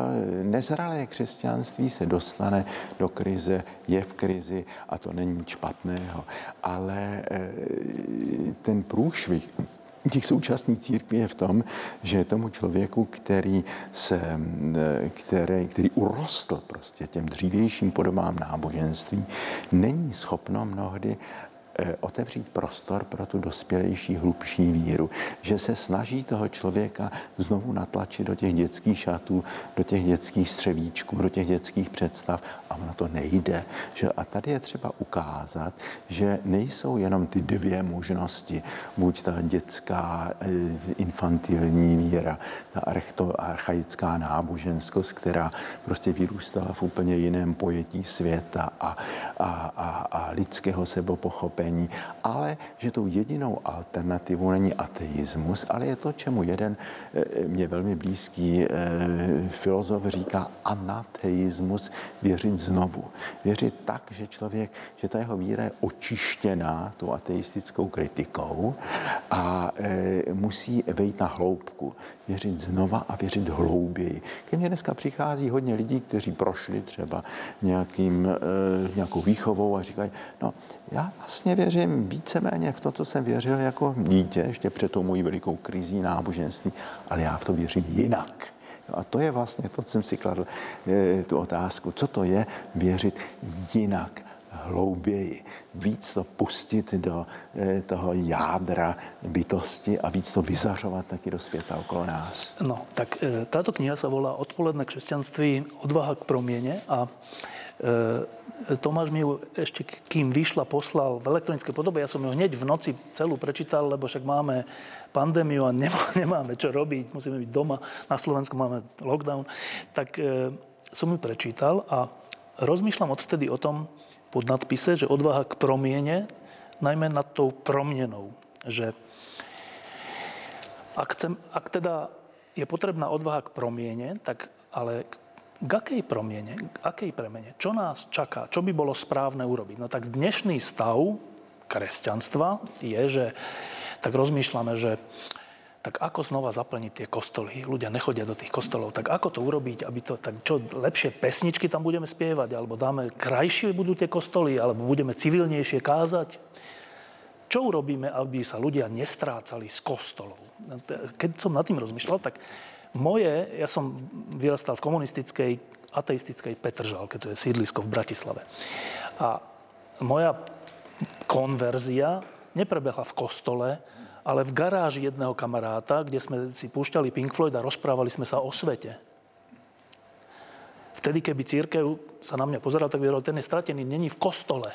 nezralé křesťanství se dostane do krize, je v krizi a to není nic špatného. Ale ten průšvih Těch současných církví je v tom, že tomu člověku, který, se, který, který urostl prostě těm dřívějším podobám náboženství, není schopno mnohdy otevřít prostor pro tu dospělejší, hlubší víru. Že se snaží toho člověka znovu natlačit do těch dětských šatů, do těch dětských střevíčků, do těch dětských představ a ono to nejde. Že? A tady je třeba ukázat, že nejsou jenom ty dvě možnosti. Buď ta dětská infantilní víra, ta archaická náboženskost, která prostě vyrůstala v úplně jiném pojetí světa a, a, a, a lidského sebopochopení, ale že tou jedinou alternativou není ateismus, ale je to, čemu jeden mě velmi blízký filozof říká anateismus, věřit znovu. Věřit tak, že člověk, že ta jeho víra je očištěná tou ateistickou kritikou a musí vejít na hloubku. Věřit znova a věřit hlouběji. Ke mně dneska přichází hodně lidí, kteří prošli třeba nějakým, nějakou výchovou a říkají, no já vlastně věřím víceméně v to, co jsem věřil jako dítě, ještě před tou mojí velikou krizí náboženství, ale já v to věřím jinak. No a to je vlastně to, co jsem si kladl e, tu otázku, co to je věřit jinak, hlouběji, víc to pustit do e, toho jádra bytosti a víc to vyzařovat taky do světa okolo nás. No, tak e, táto kniha sa volá Odpoledne křesťanství, odvaha k proměně a Tomáš mi ju ešte, kým vyšla, poslal v elektronickej podobe. Ja som ju hneď v noci celú prečítal, lebo však máme pandémiu a nemáme čo robiť. Musíme byť doma. Na Slovensku máme lockdown. Tak e, som ju prečítal a rozmýšľam odvtedy o tom pod nadpise, že odvaha k promiene, najmä nad tou promienou. Že ak, chcem, ak teda je potrebná odvaha k promiene, tak ale K akej promiene, k akej premene? Čo nás čaká? Čo by bolo správne urobiť? No tak dnešný stav kresťanstva je, že tak rozmýšľame, že tak ako znova zaplniť tie kostoly? Ľudia nechodia do tých kostolov. Tak ako to urobiť, aby to tak čo lepšie pesničky tam budeme spievať? Alebo dáme krajšie budú tie kostoly? Alebo budeme civilnejšie kázať? Čo urobíme, aby sa ľudia nestrácali z kostolov? Keď som nad tým rozmýšľal, tak Moje, ja som vyrastal v komunistickej, ateistickej Petržalke, to je sídlisko v Bratislave. A moja konverzia neprebehla v kostole, ale v garáži jedného kamaráta, kde sme si púšťali Pink Floyd a rozprávali sme sa o svete. Vtedy, keby cirkev sa na mňa pozeral, tak by vedel, ten je stratený, není v kostole.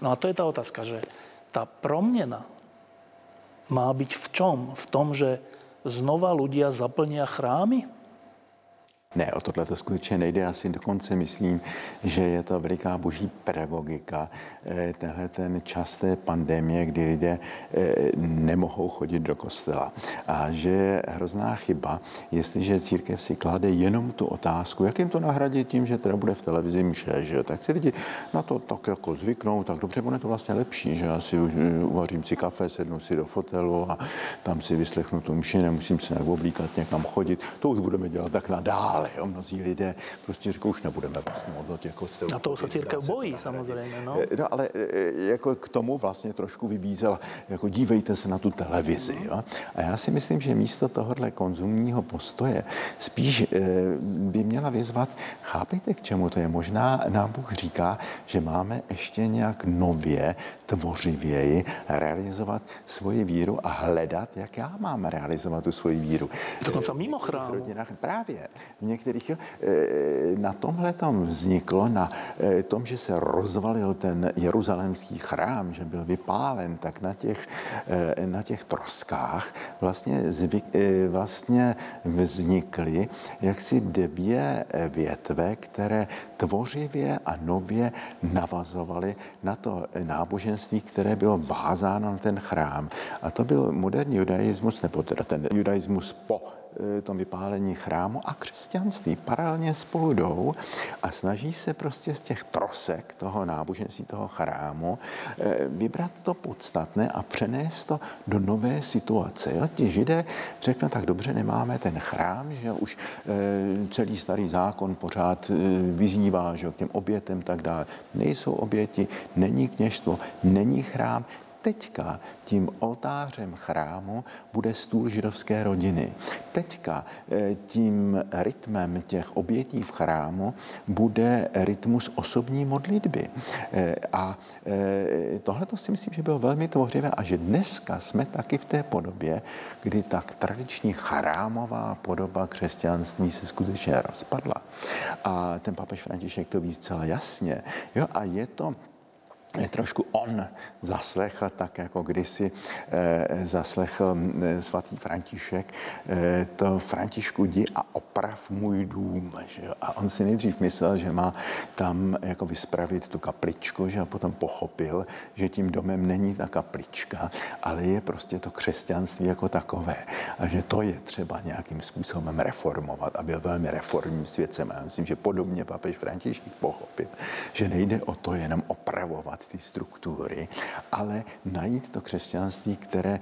No a to je tá otázka, že tá promnena má byť v čom? V tom, že znova ľudia zaplnia chrámy? Ne, o tohle to skutečně nejde. Já si dokonce myslím, že je to veliká boží pedagogika. E, tenhle ten čas té pandemie, kdy lidé e, nemohou chodit do kostela. A že je hrozná chyba, jestliže církev si klade jenom tu otázku, jak jim to nahradit tím, že teda bude v televizi mše, že? Tak si lidi na to tak jako zvyknou, tak dobře, bude to vlastně lepší, že já si uvařím si kafe, sednu si do fotelu a tam si vyslechnu tu mši, nemusím se nějak oblíkat, někam chodit. To už budeme dělat tak nadál. Ale jo, mnozí lidé prostě říkou, už nebudeme vlastně odložit jako celou. A toho se církev bojí samozřejmě, no. No, ale jako k tomu vlastně trošku vybízela, jako dívejte se na tu televizi, jo. A já si myslím, že místo tohohle konzumního postoje spíš e, by měla vyzvat, chápejte, k čemu to je. Možná nám Bůh říká, že máme ještě nějak nově, tvořivěji realizovat svoji víru a hledat, jak já mám realizovat tu svoji víru. Dokonce mimo chrámu. V rodinách právě. V některých, na tomhle tam vzniklo, na tom, že se rozvalil ten jeruzalemský chrám, že byl vypálen, tak na těch, na těch troskách vlastně, zvyk, vlastně vznikly jaksi dvě větve, které tvořivě a nově navazovaly na to náboženství, které bylo vázáno na ten chrám. A to byl moderní judaismus, nebo teda ten judaismus po tom vypálení chrámu a křesťanství paralelně spolu jdou a snaží se prostě z těch trosek toho náboženství, toho chrámu vybrat to podstatné a přenést to do nové situace. Jo? Ti židé řeknou, tak dobře, nemáme ten chrám, že už celý starý zákon pořád vyzývá, že k těm obětem tak dále. Nejsou oběti, není kněžstvo, není chrám, Teďka tím oltářem chrámu bude stůl židovské rodiny. Teďka tím rytmem těch obětí v chrámu bude rytmus osobní modlitby. A tohle to si myslím, že bylo velmi tvořivé a že dneska jsme taky v té podobě, kdy tak tradiční chrámová podoba křesťanství se skutečně rozpadla. A ten papež František to ví zcela jasně. Jo, a je to trošku on zaslechl, tak jako kdysi e, zaslechl svatý František, e, to Františku jdi a oprav můj dům. Že? A on si nejdřív myslel, že má tam jako vyspravit tu kapličku, že? A potom pochopil, že tím domem není ta kaplička, ale je prostě to křesťanství jako takové. A že to je třeba nějakým způsobem reformovat. A byl velmi reformním světcem. Já myslím, že podobně papež František pochopil, že nejde o to jenom opravovat ty struktury, ale najít to křesťanství, které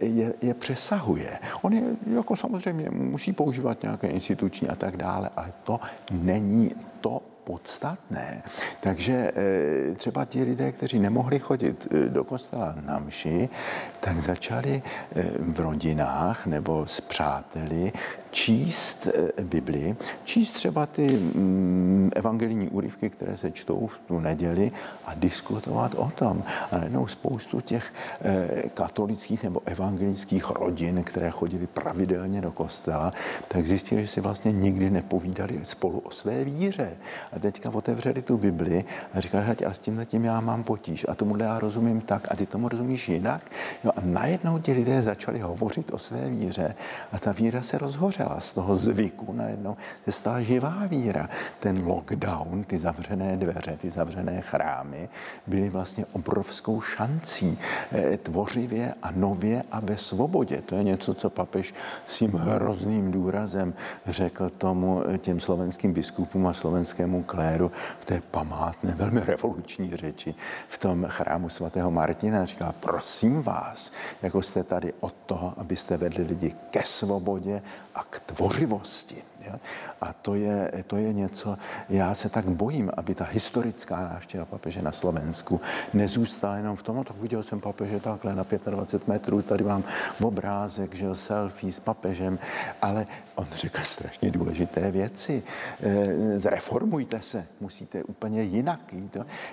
je, je přesahuje. On je, jako samozřejmě musí používat nějaké instituční a tak dále, ale to není to podstatné. Takže třeba ti lidé, kteří nemohli chodit do kostela na mši, tak začali v rodinách nebo s přáteli číst Bibli, číst třeba ty evangelijní úryvky, které se čtou v tu neděli a diskutovat o tom. A jednou spoustu těch katolických nebo evangelických rodin, které chodili pravidelně do kostela, tak zjistili, že si vlastně nikdy nepovídali spolu o své víře. A teďka otevřeli tu Bibli a říkali, ale s tímhle tím já mám potíž a tomuhle já rozumím tak a ty tomu rozumíš jinak. No a najednou ti lidé začali hovořit o své víře a ta víra se rozhořela z toho zvyku. Najednou se stala živá víra. Ten lockdown, ty zavřené dveře, ty zavřené chrámy byly vlastně obrovskou šancí eh, tvořivě a nově a ve svobodě. To je něco, co papež s tím hrozným důrazem řekl tomu těm slovenským biskupům a slovenskému kléru v té památné, velmi revoluční řeči v tom chrámu svatého Martina. Říkal, prosím vás, jako jste tady od toho, abyste vedli lidi ke svobodě a k tvořivosti. A to je, to je něco, já se tak bojím, aby ta historická návštěva papeže na Slovensku nezůstala jenom v tom, tak viděl jsem papeže takhle na dvacet pět metrů, tady mám obrázek, že selfie s papežem, ale on řekl strašně důležité věci. Zreformujte se, musíte úplně jinak.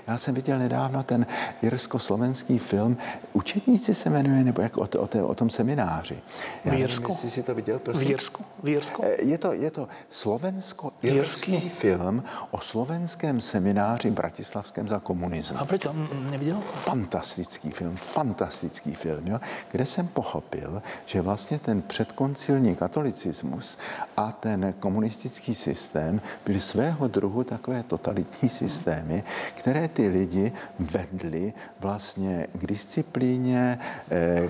Já jsem viděl nedávno ten jirsko-slovenský film Učetníci se jmenuje, nebo jak o, o, té, o tom semináři. Já nevím, jestli jsi to viděl, prosím. V Jirsku. V Jirsku. Je to, je to slovensko-irský film o slovenském semináři bratislavském za komunismu. A proč jsem neviděl? Fantastický film, fantastický film, jo, kde jsem pochopil, že vlastně ten předkoncilní katolicismus a ten komunistický systém byly svého druhu takové totalitní systémy, které ty lidi vedly vlastně k disciplíně,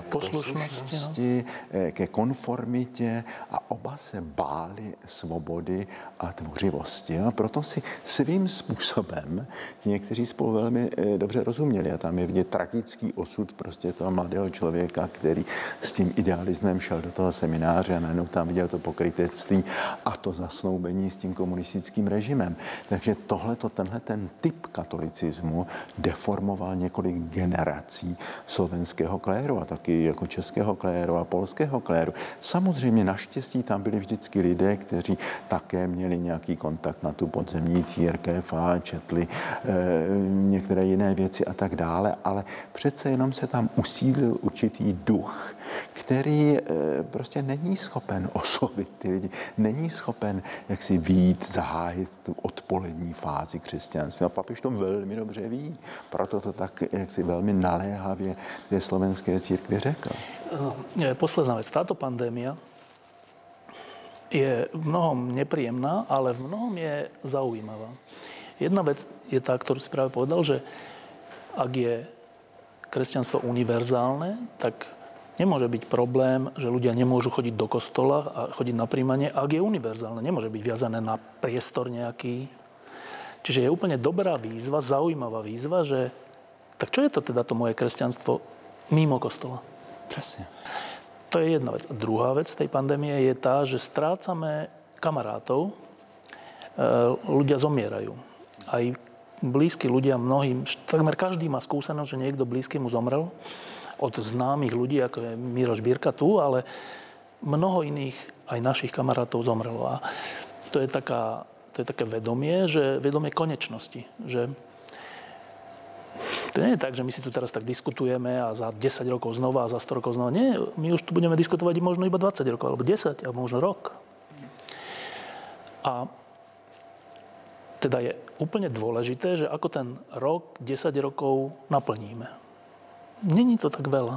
k poslušnosti, ke konformitě a oba se báli svobody a tvořivosti. A proto si svým způsobem ti někteří spolu velmi dobře rozuměli. A tam je vidět tragický osud prostě toho mladého člověka, který s tím idealismem šel do toho semináře a najednou tam viděl to pokrytectví a to zasnoubení s tím komunistickým režimem. Takže tohleto, tenhle ten typ katolicismu deformoval několik generací slovenského kléru a taky jako českého kléru a polského kléru. Samozřejmě naštěstí tam byli vždycky lidé, kteří také měli nějaký kontakt na tu podzemní církev a četli e, některé jiné věci a tak dále, ale přece jenom se tam usídlil určitý duch, který e, prostě není schopen oslovit ty lidi, není schopen jaksi vyjít, zahájit tu odpolední fázi křesťanství. A papež to velmi dobře ví, proto to tak jaksi velmi naléhavě té slovenské církvi řekl. Posledná věc, táto pandémia je v mnohom nepríjemná, ale v mnohom je zaujímavá. Jedna vec je tá, ktorú si práve povedal, že ak je kresťanstvo univerzálne, tak nemôže byť problém, že ľudia nemôžu chodiť do kostola a chodiť na príjmanie, ak je univerzálne. Nemôže byť viazané na priestor nejaký. Čiže je úplne dobrá výzva, zaujímavá výzva, že tak čo je to teda to moje kresťanstvo mimo kostola? Presne. To je jedna vec. A druhá vec tej pandémie je tá, že strácame kamarátov, ľudia zomierajú. Aj blízki ľudia mnohým, takmer každý má skúsenosť, že niekto blízky mu zomrel. Od známych ľudí, ako je Miroš Birka tu, ale mnoho iných aj našich kamarátov zomrelo. A to je taká, to je také vedomie, že vedomie konečnosti, že to nie je tak, že my si tu teraz tak diskutujeme a za desať rokov znova a za sto rokov znova. Nie, my už tu budeme diskutovať možno iba dvadsať rokov, alebo desať, alebo možno rok. A teda je úplne dôležité, že ako ten rok, desať rokov naplníme. Není to tak veľa.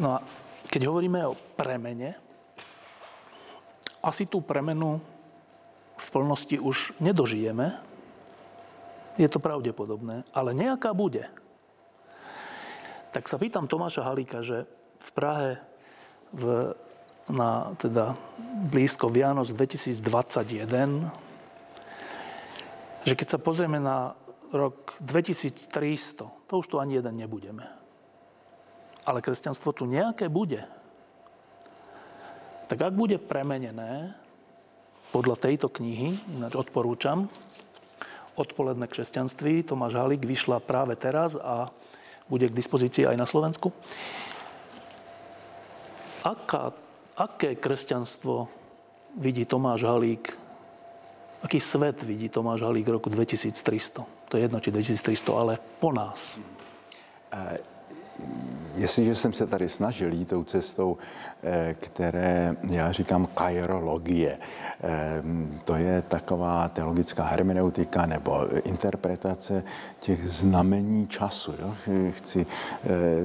No a keď hovoríme o premene, asi tú premenu v plnosti už nedožijeme, je to pravdepodobné, ale nejaká bude. Tak sa pýtam Tomáša Halíka, že v Prahe v, na teda blízko Vianoc dvetisícdvadsaťjeden, že keď sa pozrieme na rok dvetisíctristo, to už tu ani jeden nebudeme. Ale kresťanstvo tu nejaké bude. Tak ak bude premenené podľa tejto knihy, ináč odporúčam, Odpoledne k kresťanství, Tomáš Halík, vyšla práve teraz a bude k dispozícii aj na Slovensku. Aká, aké kresťanstvo vidí Tomáš Halík, aký svet vidí Tomáš Halík v roku dvetisíctristo? To je jedno, či dvetisíctristo, ale po nás. E, jestliže jsem se tady snažil jít tou cestou, e, které já říkám kairologie, to je taková teologická hermeneutika nebo interpretace těch znamení času. Jo? Chci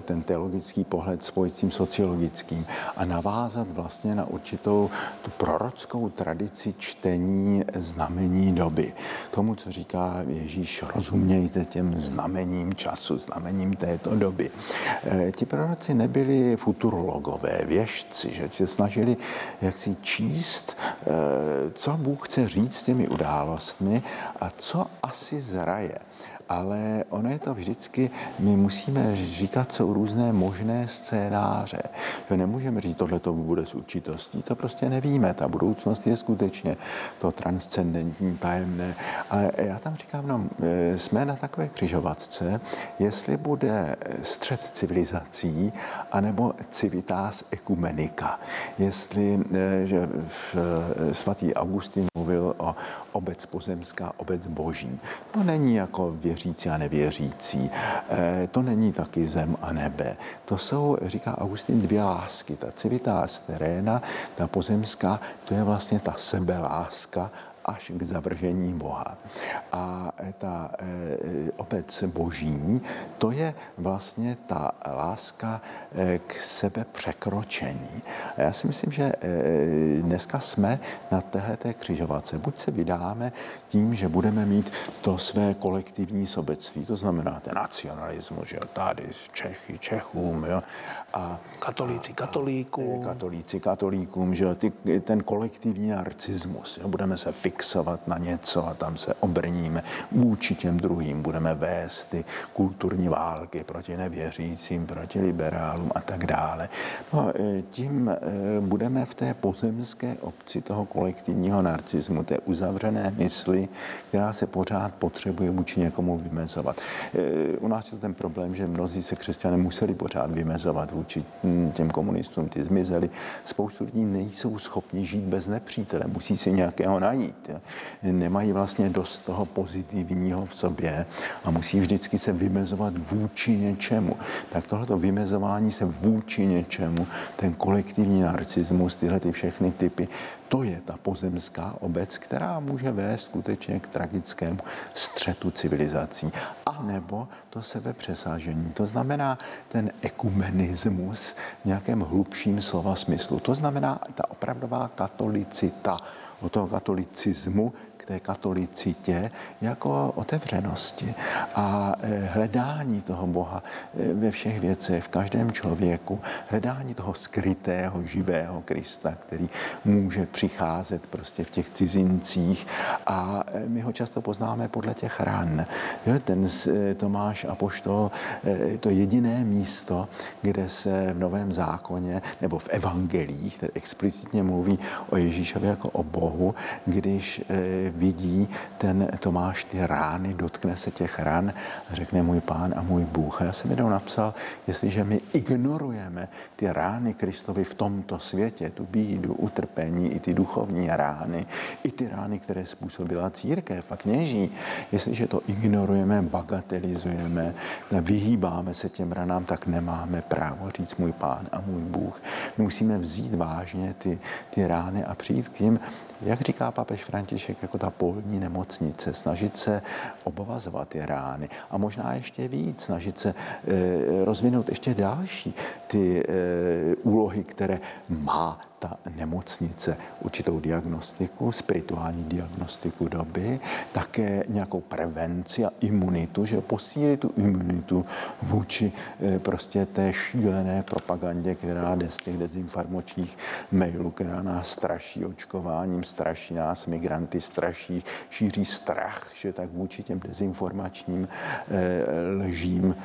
ten teologický pohled spojit s tím sociologickým a navázat vlastně na určitou tu prorockou tradici čtení znamení doby. Tomu, co říká Ježíš, rozumějte těm znamením času, znamením této doby. Ti proroci nebyli futurologové, věštci, že se snažili jaksi číst, co Bůh chce říct s těmi událostmi a co asi zraje. Ale ono je to vždycky, my musíme říkat, jsou různé možné scénáře. To nemůžeme říct, tohle to bude s určitostí, to prostě nevíme. Ta budoucnost je skutečně to transcendentní, tajemné. Ale já tam říkám, no, jsme na takové křižovatce, jestli bude střet civilizací, anebo civitas ecumenica. Jestli, že v, svatý Augustin mluvil o obec pozemská, obec boží. To není jako věřící a nevěřící. E, to není taky zem a nebe. To jsou, říká Augustin, dvě lásky. Ta civitas terrena, ta pozemská, to je vlastně ta sebeláska až k zavržení Boha. A ta e, obec boží, to je vlastně ta láska e, k sebepřekročení. A já si myslím, že e, dneska jsme na téhleté křižovatce. Buď se vydáme tím, že budeme mít to své kolektivní sobectví, to znamená ten nacionalismus, že jo, tady Čechy, Čechům, jo, a katolíci, katolíkům. Katolíci, katolíkům, že jo, ty, ten kolektivní narcismus, jo, budeme se fixovat na něco a tam se obrníme vůči těm druhým. Budeme vést ty kulturní války proti nevěřícím, proti liberálům a tak dále. No, tím budeme v té pozemské obci toho kolektivního narcismu, té uzavřené mysli, která se pořád potřebuje vůči někomu vymezovat. U nás je to ten problém, že mnozí se křesťané museli pořád vymezovat vůči těm komunistům, ty zmizeli. Spoustu lidí nejsou schopni žít bez nepřítele, musí si nějakého najít. Nemají vlastně dost toho pozitivního v sobě a musí vždycky se vymezovat vůči něčemu. Tak tohleto vymezování se vůči něčemu, ten kolektivní narcismus, tyhle ty všechny typy, to je ta pozemská obec, která může vést skutečně k tragickému střetu civilizací. A nebo to sebepřesažení. To znamená ten ekumenismus v nějakém hlubším slova smyslu. To znamená ta opravdová katolicita, od toho katolicismu k té katolicitě jako otevřenosti a hledání toho Boha ve všech věcech, v každém člověku, hledání toho skrytého, živého Krista, který může přicházet prostě v těch cizincích a my ho často poznáme podle těch ran. Ten Tomáš Apoštol, to jediné místo, kde se v Novém zákoně nebo v evangelích, které explicitně mluví o Ježíšovi jako o Bohu, když vidí ten Tomáš ty rány, dotkne se těch ran a řekne můj pán a můj Bůh. A já jsem jednou napsal, jestliže my ignorujeme ty rány Kristovy v tomto světě, tu bídu, utrpení, i ty duchovní rány, i ty rány, které způsobila církev a kněží, jestliže to ignorujeme, bagatelizujeme, vyhýbáme se těm ranám, tak nemáme právo říct můj pán a můj Bůh. My musíme vzít vážně ty, ty rány a přijít k nim, jak říká papež František, jako ta polní nemocnice, snažit se obvazovat ty rány a možná ještě víc, snažit se e, rozvinout ještě další ty e, úlohy, které má ta nemocnice, určitou diagnostiku, spirituální diagnostiku doby, také nějakou prevenci a imunitu, že posílit tu imunitu vůči e, prostě té šílené propagandě, která jde z těch dezinformačních mailů, která nás straší očkováním, straší nás migranty, straší, šíří strach, že tak vůči těm dezinformačním e, lžím,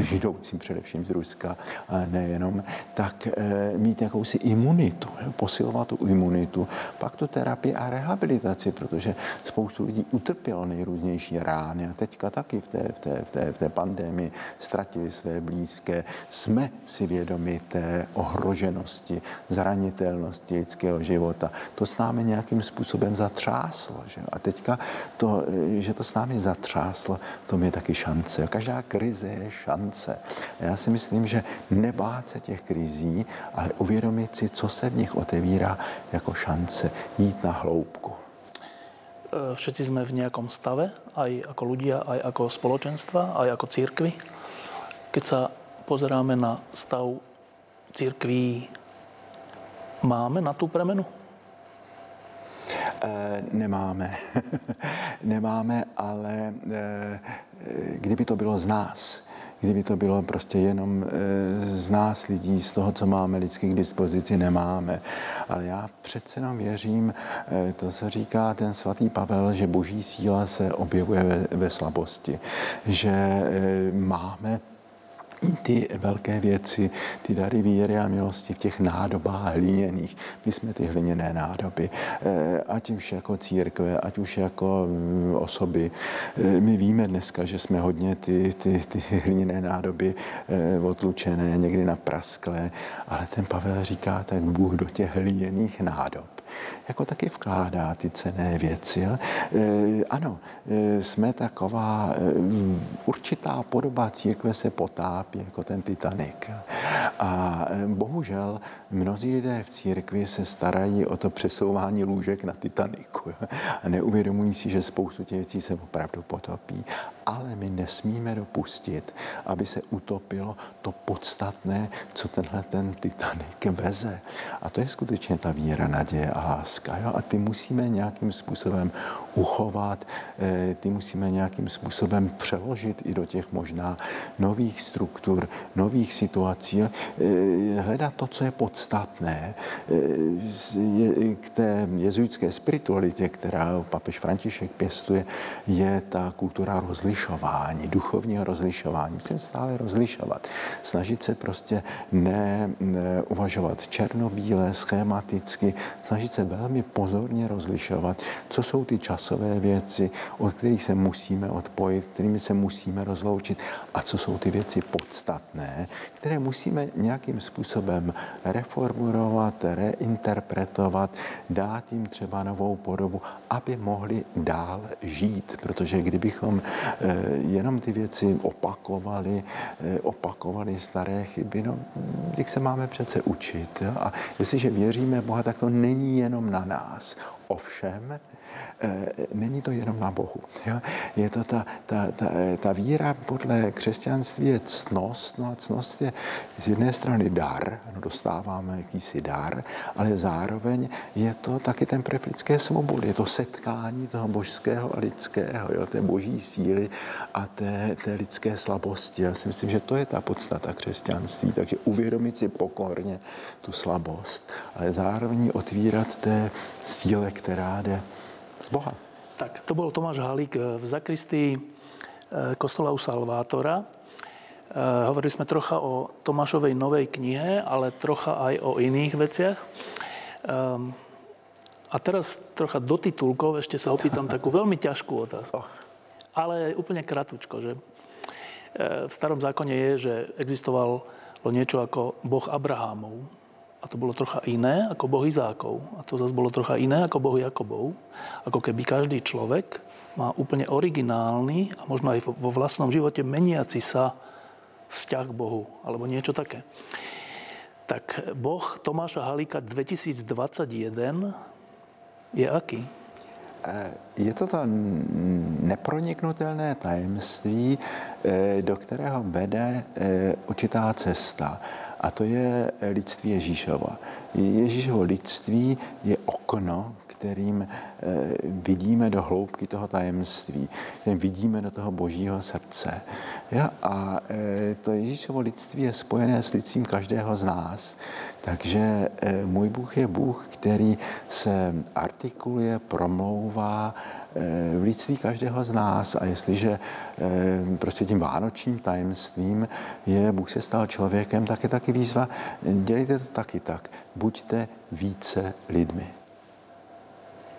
židoucím především z Ruska, ale nejenom, tak mít jakousi imunitu, posilovat tu imunitu, pak tu terapii a rehabilitaci, protože spoustu lidí utrpělo nejrůznější rány a teďka taky v té, v té, v té, v té pandemii ztratili své blízké. Jsme si vědomi té ohroženosti, zranitelnosti lidského života. To s námi nějakým způsobem zatřáslo, že? A teďka to, že to s námi zatřáslo, v tom je taky šance. Každá krize je šance. Já si myslím, že nebát se těch krizí, ale uvědomit si, co se v nich otevírá jako šance, jít na hloubku. Všetci jsme v nějakom stave, aj ako ľudia, aj ako spoločenstva, aj ako církvy. Keď sa pozeráme na stav církví, máme na tú premenu? E, nemáme. Nemáme, ale e, kdyby to bylo z nás, kdyby to bylo prostě jenom z nás lidí, z toho, co máme lidských dispozici, nemáme. Ale já přece jenom věřím, to se říká ten svatý Pavel, že boží síla se objevuje ve, ve slabosti, že máme ty velké věci, ty dary víry a milosti v těch nádobách hliněných. My jsme ty hliněné nádoby. Ať už jako církve, ať už jako osoby. My víme dneska, že jsme hodně ty, ty, ty hliněné nádoby otlučené, někdy naprasklé. Ale ten Pavel říká, tak Bůh do těch hliněných nádob jako taky vkládá ty cenné věci. E, ano, e, jsme taková, e, určitá podoba církve se potápí, jako ten Titanic. A e, bohužel mnozí lidé v církvi se starají o to přesouvání lůžek na Titanicu. A neuvědomují si, že spoustu těch věcí se opravdu potopí. Ale my nesmíme dopustit, aby se utopilo to podstatné, co tenhle ten Titanic veze. A to je skutečně ta víra, naděje a láska. Jo? A ty musíme nějakým způsobem uchovat, ty musíme nějakým způsobem přeložit i do těch možná nových struktur, nových situací. Hledat to, co je podstatné. K té jezuitské spiritualitě, která papež František pěstuje, je ta kultura rozlišování, duchovního rozlišování. Musím stále rozlišovat. Snažit se prostě ne, ne uvažovat černobíle, schématicky, snažit se velmi pozorně rozlišovat, co jsou ty časové věci, od kterých se musíme odpojit, kterými se musíme rozloučit a co jsou ty věci podstatné, které musíme nějakým způsobem reformulovat, reinterpretovat, dát jim třeba novou podobu, aby mohli dál žít, protože kdybychom jenom ty věci opakovali, opakovali staré chyby, no, tak se máme přece učit. Jo? A jestliže věříme Boha, tak to není jenom na nás. Ovšem, e, není to jenom na Bohu. Jo? Je to ta, ta, ta, ta víra podle křesťanství je ctnost. No a ctnost je z jedné strany dar, ano, dostáváme jakýsi dar, ale zároveň je to taky ten projev lidské svobody. Je to setkání toho božského a lidského, jo? Té boží síly a té, té lidské slabosti. Já si myslím, že to je ta podstata křesťanství. Takže uvědomit si pokorně tu slabost, ale zároveň otvírat té síle, která jde z Boha. Tak to byl Tomáš Halík v zakristii kostola u Salvátora. Hovorili jsme trocha o Tomášovej novej knihe, ale trocha aj o iných veciach. A teraz trocha do titulkov ešte sa opýtam takú veľmi ťažkú otázku. Ale úplne kratučko, že v starom zákone je, že existovalo niečo ako boh Abrahámov. A to bolo trocha iné ako boh Izákov. A to zase bolo trocha iné ako boh Jakobov. Ako keby každý človek má úplne originálny a možno aj vo vlastnom živote meniaci sa vzťah k Bohu. Alebo niečo také. Tak boh Tomáša Halíka dvetisícdvadsaťjeden je aký? Je to to neproniknutelné tajemství, do kterého vede určitá cesta. A to je lidství Ježíšova. Ježíšovo lidství je okno, kterým vidíme do hloubky toho tajemství, kterým vidíme do toho božího srdce. A to Ježíšovo lidství je spojené s lidstvím každého z nás. Takže můj Bůh je Bůh, který se artikuluje, promlouvá v lidství každého z nás. A jestliže prostě tím vánočním tajemstvím je Bůh se stal člověkem, tak je taky výzva, dělejte to taky tak, buďte více lidmi.